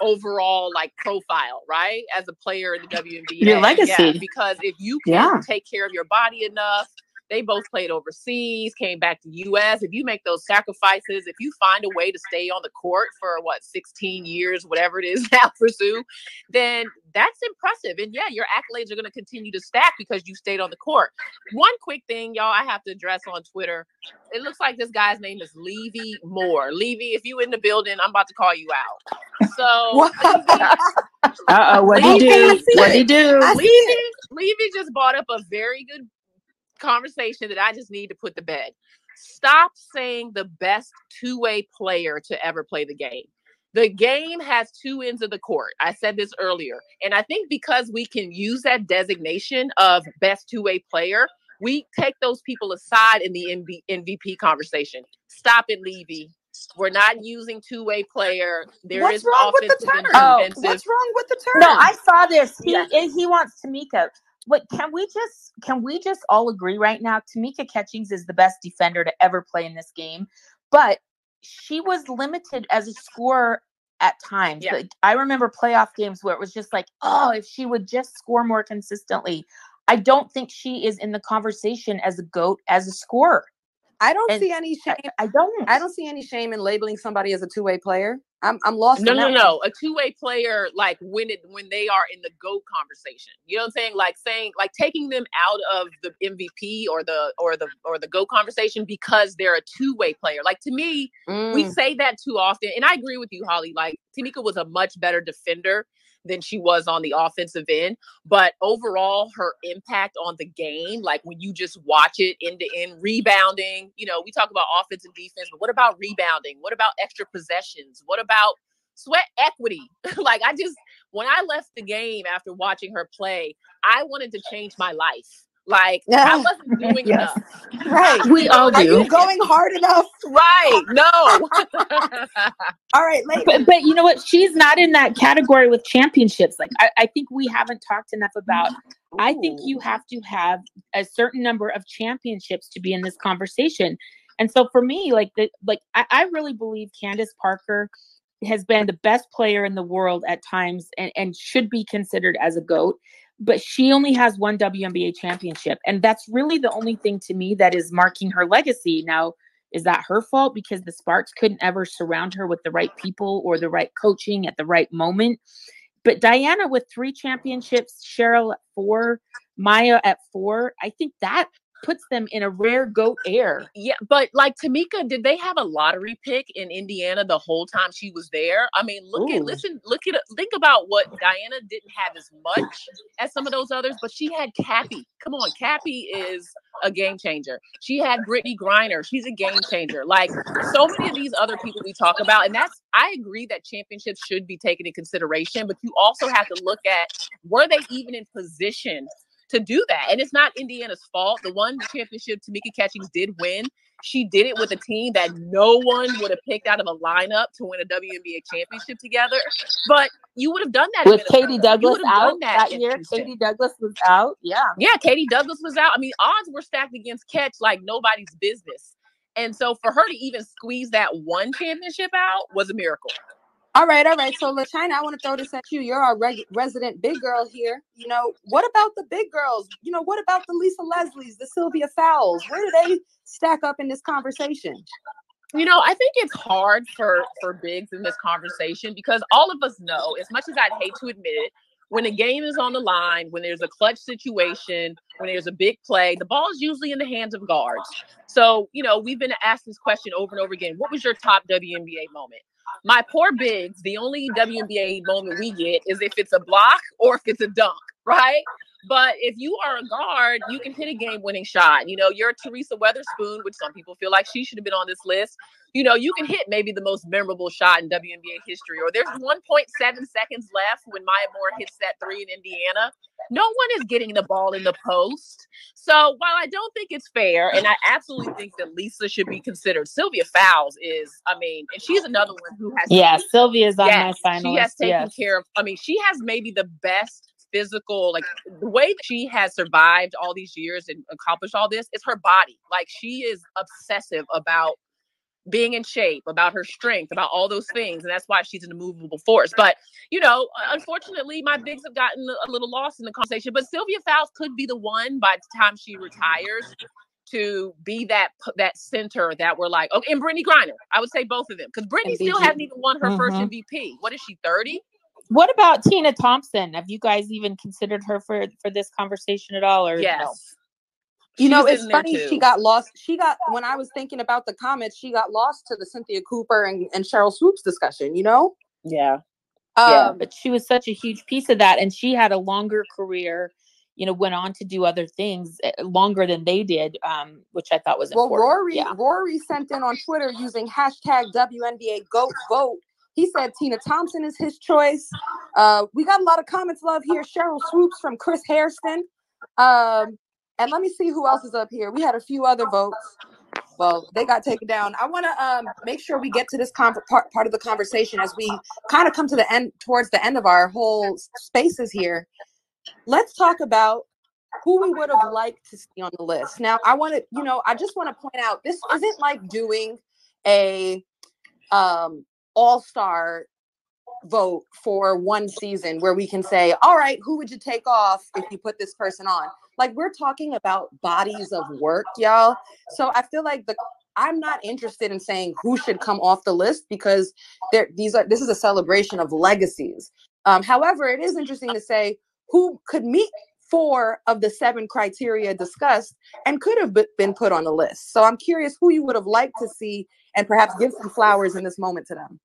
overall profile, right? As a player in the WNBA, your legacy. Yeah, because if you can take care of your body enough, they both played overseas, came back to U.S. If you make those sacrifices, if you find a way to stay on the court for 16 years, whatever it is now for Sue, then that's impressive. And your accolades are going to continue to stack because you stayed on the court. One quick thing, y'all, I have to address on Twitter. It looks like this guy's name is Levy Moore. Levy, if you in the building, I'm about to call you out. So. What'd he do? Levy just brought up a very good conversation that I just need to put to bed. Stop saying the best two-way player to ever play the game. The game has two ends of the court. I said this earlier. And I think because we can use that designation of best two-way player, we take those people aside in the MVP conversation. Stop it, Levy. We're not using two-way player. What's wrong with the term? What's wrong with the term? No, I saw this. He wants Tamika. What can we just all agree right now? Tamika Catchings is the best defender to ever play in this game, but she was limited as a scorer at times. Yeah. Like, I remember playoff games where it was just if she would just score more consistently. I don't think she is in the conversation as a GOAT as a scorer. I don't see any shame in labeling somebody as a two-way player. I'm lost. No. A two-way player, when they are in the GOAT conversation, you know what I'm saying? Taking them out of the MVP or the GOAT conversation because they're a two-way player. To me, we say that too often. And I agree with you, Holly. Tamika was a much better defender than she was on the offensive end. But overall, her impact on the game, when you just watch it end to end, rebounding, we talk about offense and defense, but what about rebounding? What about extra possessions? What about sweat equity? When I left the game after watching her play, I wanted to change my life. I wasn't doing enough. Right. We all do. Are you going hard enough? Right. No. All right. But you know what? She's not in that category with championships. I think we haven't talked enough about. Ooh. I think you have to have a certain number of championships to be in this conversation. And so for me, I really believe Candace Parker has been the best player in the world at times and should be considered as a GOAT. But she only has one WNBA championship. And that's really the only thing to me that is marking her legacy. Now, is that her fault? Because the Sparks couldn't ever surround her with the right people or the right coaching at the right moment. But Diana with 3 championships, Cheryl at 4, Maya at 4, I think that puts them in a rare GOAT air. Yeah, but like Tamika, did they have a lottery pick in Indiana the whole time she was there? I mean, think about what Diana didn't have as much as some of those others, but she had Cappy. Come on, Cappy is a game changer. She had Brittany Griner. She's a game changer. Like so many of these other people we talk about, and that's, I agree that championships should be taken in consideration, but you also have to look at, were they even in position to do that? And it's not Indiana's fault. The one championship Tamika Catchings did win, she did it with a team that no one would have picked out of a lineup to win a WNBA championship together. But you would have done that with Katie Douglas out that year. Katie Douglas was out. Yeah. Katie Douglas was out. I mean, odds were stacked against Catch like nobody's business. And so for her to even squeeze that one championship out was a miracle. All right. So, LaChina, I want to throw this at you. You're our resident big girl here. You know, what about the big girls? You know, what about the Lisa Leslies, the Sylvia Fowles? Where do they stack up in this conversation? You know, I think it's hard for bigs in this conversation because all of us know, as much as I'd hate to admit it, when a game is on the line, when there's a clutch situation, when there's a big play, the ball is usually in the hands of guards. So, you know, we've been asked this question over and over again. What was your top WNBA moment? My poor bigs, the only WNBA moment we get is if it's a block or if it's a dunk, right? But if you are a guard, you can hit a game-winning shot. You know, you're Teresa Weatherspoon, which some people feel like she should have been on this list. You know, you can hit maybe the most memorable shot in WNBA history. Or there's 1.7 seconds left when Maya Moore hits that three in Indiana. No one is getting the ball in the post. So while I don't think it's fair, and I absolutely think that Lisa should be considered, Sylvia Fowles is, I mean, and she's another one who has... Yeah, Sylvia's on my finalist. She has taken care of... I mean, she has maybe the best... physical, like the way that she has survived all these years and accomplished all this is her body. Like she is obsessive about being in shape, about her strength, about all those things. And that's why she's an immovable force. But, you know, unfortunately, my bigs have gotten a little lost in the conversation. But Sylvia Fowles could be the one by the time she retires to be that center that we're like, okay, and Brittany Griner. I would say both of them because Brittany still hasn't even won her first MVP. What is she, 30? What about Tina Thompson? Have you guys even considered her for this conversation at all? Or yes. No? You know, it's funny. She got lost. When I was thinking about the comments, she got lost to the Cynthia Cooper and Cheryl Swoops discussion, you know? Yeah. But she was such a huge piece of that. And she had a longer career, you know, went on to do other things longer than they did, which I thought was important. Well, Rory sent in on Twitter using hashtag WNBA GOAT vote. He said Tina Thompson is his choice. We got a lot of comments, love here. Cheryl Swoops from Chris Hairston. And let me see who else is up here. We had a few other votes. Well, they got taken down. I want to make sure we get to this part of the conversation as we kind of come to the end, towards the end of our whole spaces here. Let's talk about who we would have liked to see on the list. Now, I just want to point out, this isn't like doing a all-star vote for one season where we can say, all right, who would you take off if you put this person on? Like, we're talking about bodies of work, y'all. So I feel like I'm not interested in saying who should come off the list because this is a celebration of legacies. However, it is interesting to say who could meet 4 of the 7 criteria discussed and could have been put on the list. So I'm curious who you would have liked to see and perhaps give some flowers in this moment to them.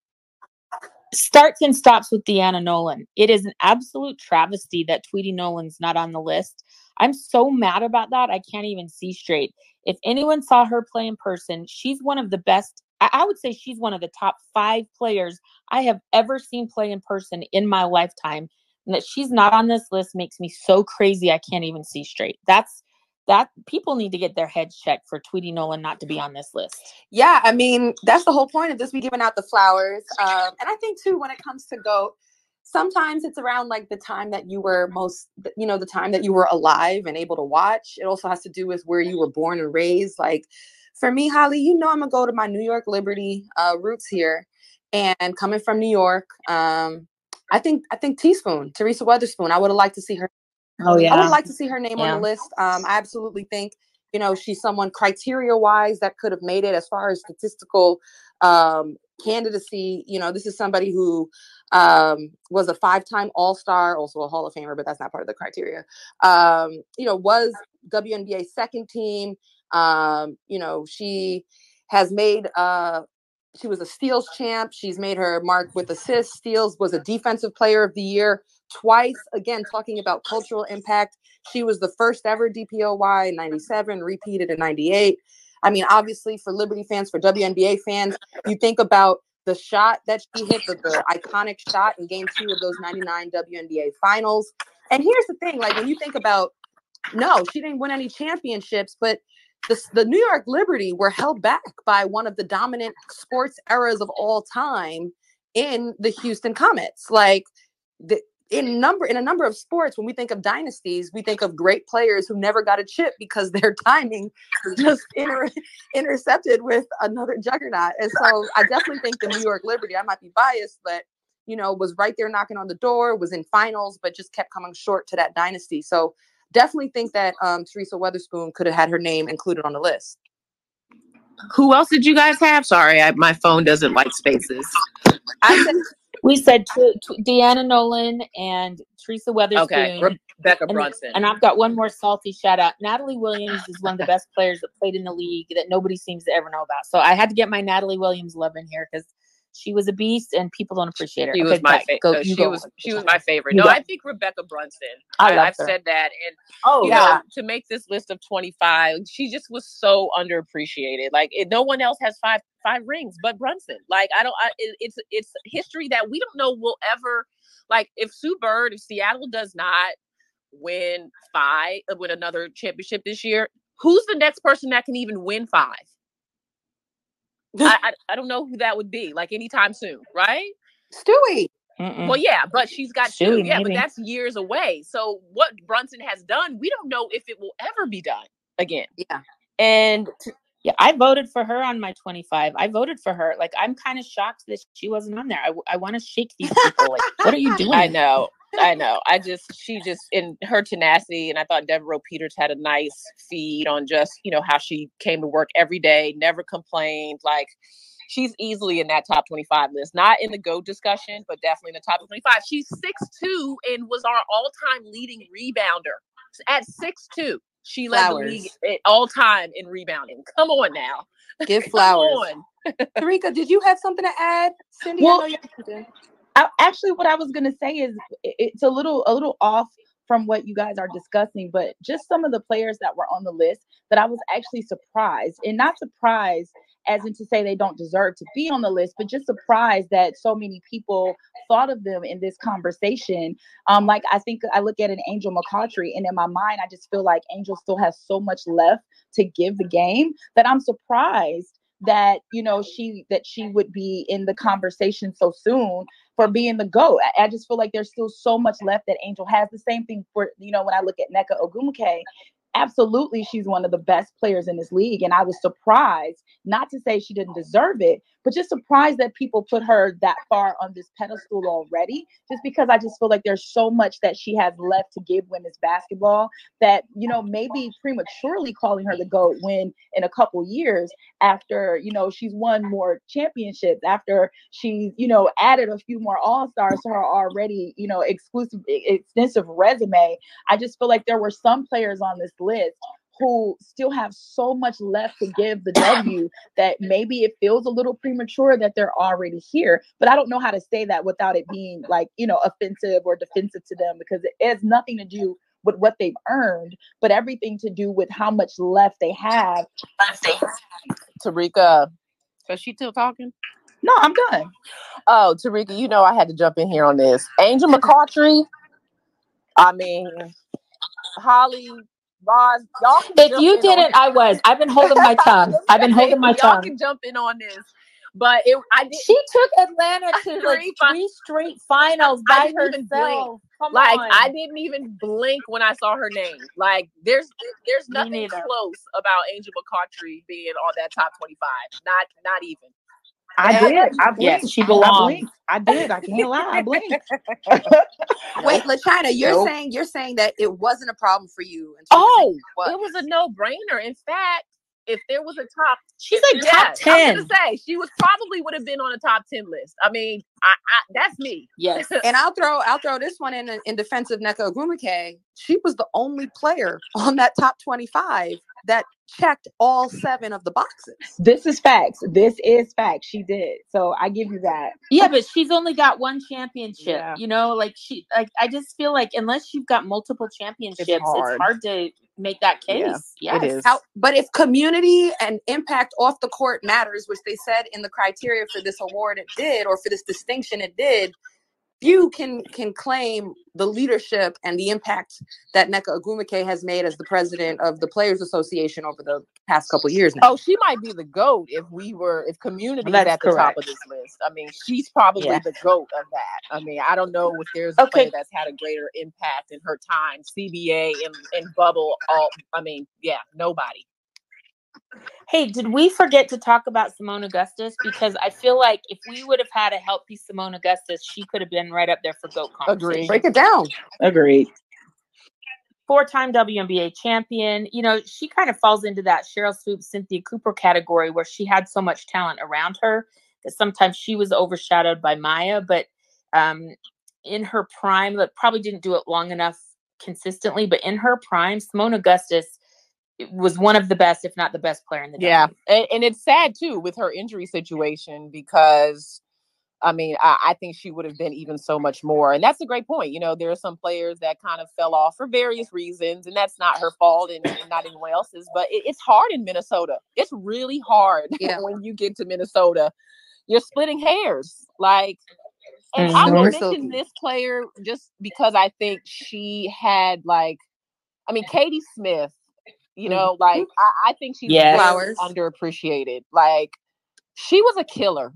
Starts and stops with Deanna Nolan. It is an absolute travesty that Tweety Nolan's not on the list. I'm so mad about that. I can't even see straight. If anyone saw her play in person, she's one of the best. I would say she's one of the top 5 players I have ever seen play in person in my lifetime. And that she's not on this list makes me so crazy I can't even see straight. That people need to get their heads checked for Tweety Nolan not to be on this list. Yeah, I mean, that's the whole point of this. We giving out the flowers. And I think, too, when it comes to GOAT, sometimes it's around like the time that you were the time that you were alive and able to watch. It also has to do with where you were born and raised. Like, For me, Holly, you know I'm going to go to my New York Liberty roots here. And coming from New York, I think Teaspoon, Teresa Weatherspoon, I would have liked to see her. Oh, yeah. I would like to see her name on the list. I absolutely think, you know, she's someone criteria-wise that could have made it as far as statistical candidacy. You know, this is somebody who was a five-time All-Star, also a Hall of Famer, but that's not part of the criteria. You know, was WNBA second team. You know, she has made she was a steals champ. She's made her mark with assists, steals, was a defensive player of the year twice. Again, talking about cultural impact. She was the first ever DPOY in 97, repeated in 98. I mean, obviously for Liberty fans, for WNBA fans, you think about the shot that she hit, the iconic shot in game 2 of those 99 WNBA finals. And here's the thing, like when you think about, no, she didn't win any championships, but the New York Liberty were held back by one of the dominant sports eras of all time in the Houston Comets. Like in a number of sports, when we think of dynasties, we think of great players who never got a chip because their timing just intercepted with another juggernaut. And so I definitely think the New York Liberty, I might be biased, but, you know, was right there knocking on the door, was in finals, but just kept coming short to that dynasty. So definitely think that Teresa Weatherspoon could have had her name included on the list. Who else did you guys have? Sorry, my phone doesn't like spaces. We said Deanna Nolan and Teresa Weatherspoon. Okay, Rebecca Brunson. And I've got one more salty shout out. Natalie Williams is one of the best players that played in the league that nobody seems to ever know about. So I had to get my Natalie Williams love in here because she was a beast, and people don't appreciate her. She was my favorite. She was my favorite. No, I think Rebecca Brunson. I've said that, and to make this list of 25, she just was so underappreciated. Like no one else has five rings but Brunson. Like it's history that we don't know will ever. Like if Seattle does not win another championship this year, who's the next person that can even win 5? I don't know who that would be, like anytime soon, right? Stewie. Mm-mm. Well, yeah, but she's got Stewie. Yeah, maybe. But that's years away. So what Brunson has done, we don't know if it will ever be done again. Yeah. And I voted for her on my 25. I voted for her. Like, I'm kind of shocked that she wasn't on there. I want to shake these people. Like, what are you doing? I know. She just in her tenacity, and I thought Devereaux Peters had a nice feed on just, you know, how she came to work every day, never complained. Like, she's easily in that top 25 list, not in the GOAT discussion, but definitely in the top 25. She's 6'2" and was our all-time leading rebounder. At 6'2", she led the league all time in rebounding. Come on now, give flowers. Tarika, did you have something to add, Cindy? Well, I know you did. Actually, what I was going to say is it's a little off from what you guys are discussing, but just some of the players that were on the list that I was actually surprised, and not surprised as in to say they don't deserve to be on the list, but just surprised that so many people thought of them in this conversation. Like, I think I look at an Angel McCautry, and in my mind, I just feel like Angel still has so much left to give the game that I'm surprised that, you know, she would be in the conversation so soon for being the GOAT. I just feel like there's still so much left that Angel has. The same thing for, you know, when I look at Nneka Ogwumike, absolutely, she's one of the best players in this league. And I was surprised, not to say she didn't deserve it, but just surprised that people put her that far on this pedestal already, just because I just feel like there's so much that she has left to give women's basketball that, you know, maybe prematurely calling her the GOAT when in a couple years after, you know, she's won more championships, after she's, you know, added a few more All-Stars to her already, you know, extensive resume. I just feel like there were some players on this list who still have so much left to give the W that maybe it feels a little premature that they're already here. But I don't know how to say that without it being, like, you know, offensive or defensive to them, because it has nothing to do with what they've earned, but everything to do with how much left they have. Tarika, is she still talking? No, I'm done. Oh, Tarika, you know I had to jump in here on this. Angel McCautry, I mean, Holly, Roz, y'all can, if you didn't, I was. I've been holding my tongue. Y'all can jump in on this. But it, I did. She took Atlanta to three straight finals by herself. Like, I didn't even blink when I saw her name. Like, there's nothing close about Angel McCautry being on that top 25. Not even. I blinked. She belongs. I did. I can't lie. I blinked. Wait, LaShayna, you're saying that it wasn't a problem for you. Oh, it was a no-brainer. In fact, if there was a top, she's like top 10. I was gonna say she was probably would have been on a top 10 list. I mean, that's me. Yes, and I'll throw this one in defense of Nneka Ogwumike. She was the only player on that top 25 that checked all 7 of the boxes. This is facts. This is facts. She did. So I give you that. Yeah, but she's only got one championship. Yeah. You know, like she, like I just feel like unless you've got multiple championships, it's hard to make that case. Yeah, yes. It is. But if community and impact off the court matters, which they said in the criteria for this award it did, or for this distinction it did, few can claim the leadership and the impact that Nneka Ogwumike has made as the president of the Players Association over the past couple years now. Oh, she might be the GOAT if community was at the top of this list. I mean, she's probably the GOAT of that. I mean, I don't know if there's a player that's had a greater impact in her time, CBA and bubble. Nobody. Hey, did we forget to talk about Simone Augustus? Because I feel like if we would have had a healthy Simone Augustus, she could have been right up there for GOAT conversation. Agreed. Break it down. Agreed. 4-time WNBA champion. You know, she kind of falls into that Cheryl Swoops, Cynthia Cooper category where she had so much talent around her that sometimes she was overshadowed by Maya. But in her prime, that probably didn't do it long enough consistently, but in her prime, Simone Augustus was one of the best, if not the best player in the game. Yeah. And it's sad too with her injury situation, because I mean, I think she would have been even so much more. And that's a great point. You know, there are some players that kind of fell off for various reasons, and that's not her fault and not anyone else's, but it's hard in Minnesota. It's really hard when you get to Minnesota. You're splitting hairs. Like, and I will mention this player just because I think she had Katie Smith. You know, like, I think she's underappreciated. Like, she was a killer.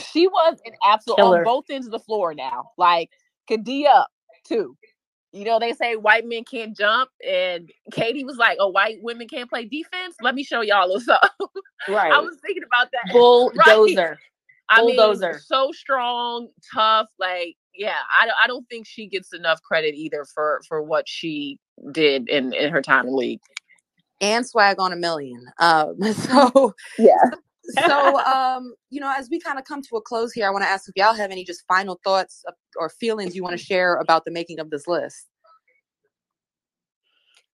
She was an absolute killer on both ends of the floor now. Like, could D up, too. You know, they say white men can't jump. And Katie was like, oh, white women can't play defense? Let me show y'all something. Right. I was thinking about that. Bulldozer. Right. Bulldozer. I mean, so strong, tough. Like, yeah, I don't think she gets enough credit either for what she did in her time in the league. And swag on a million. You know, as we kind of come to a close here, I want to ask if y'all have any just final thoughts or feelings you want to share about the making of this list.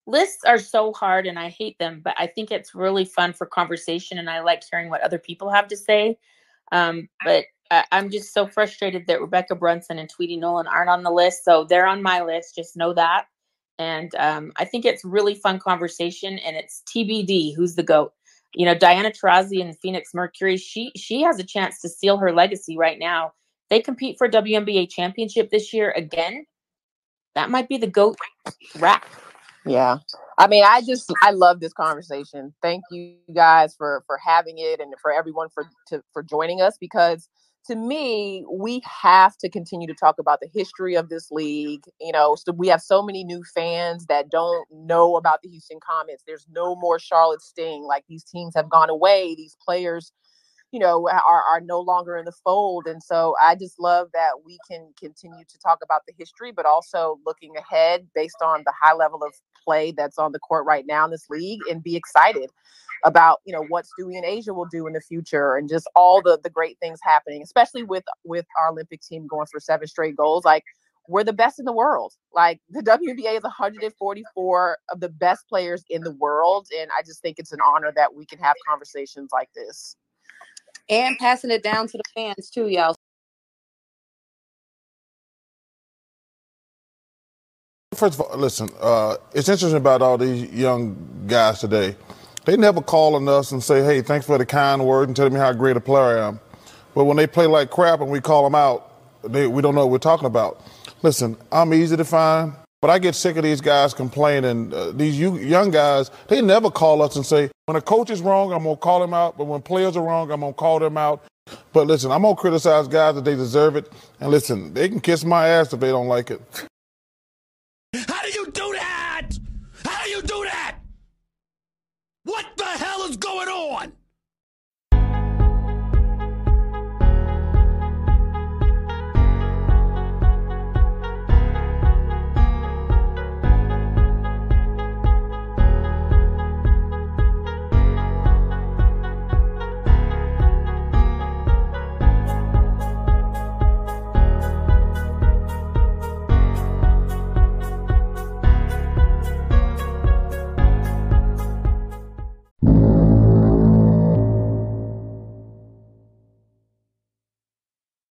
Lists are so hard and I hate them, but I think it's really fun for conversation and I like hearing what other people have to say. I'm just so frustrated that Rebecca Brunson and Tweety Nolan aren't on the list. So they're on my list. Just know that. And I think it's really fun conversation, and it's TBD. Who's the GOAT? You know, Diana Taurasi and Phoenix Mercury. She has a chance to seal her legacy right now. They compete for WNBA championship this year again. That might be the GOAT rap. Yeah, I mean, I love this conversation. Thank you guys for having it, and for everyone for joining us, because to me, we have to continue to talk about the history of this league. You know, so we have so many new fans that don't know about the Houston Comets. There's no more Charlotte Sting. Like, these teams have gone away. These players, you know, are no longer in the fold. And so I just love that we can continue to talk about the history, but also looking ahead based on the high level of play that's on the court right now in this league, and be excited about, you know, what Stewie and Asia will do in the future, and just all the great things happening, especially with our Olympic team going for 7 straight goals. Like, we're the best in the world. Like, the WNBA is 144 of the best players in the world. And I just think it's an honor that we can have conversations like this. And passing it down to the fans too, y'all. First of all, listen, it's interesting about all these young guys today. They never call on us and say, hey, thanks for the kind word and telling me how great a player I am. But when they play like crap and we call them out, we don't know what we're talking about. Listen, I'm easy to find, but I get sick of these guys complaining. These young guys, they never call us and say, when a coach is wrong, I'm going to call him out. But when players are wrong, I'm going to call them out. But listen, I'm going to criticize guys if they deserve it. And listen, they can kiss my ass if they don't like it.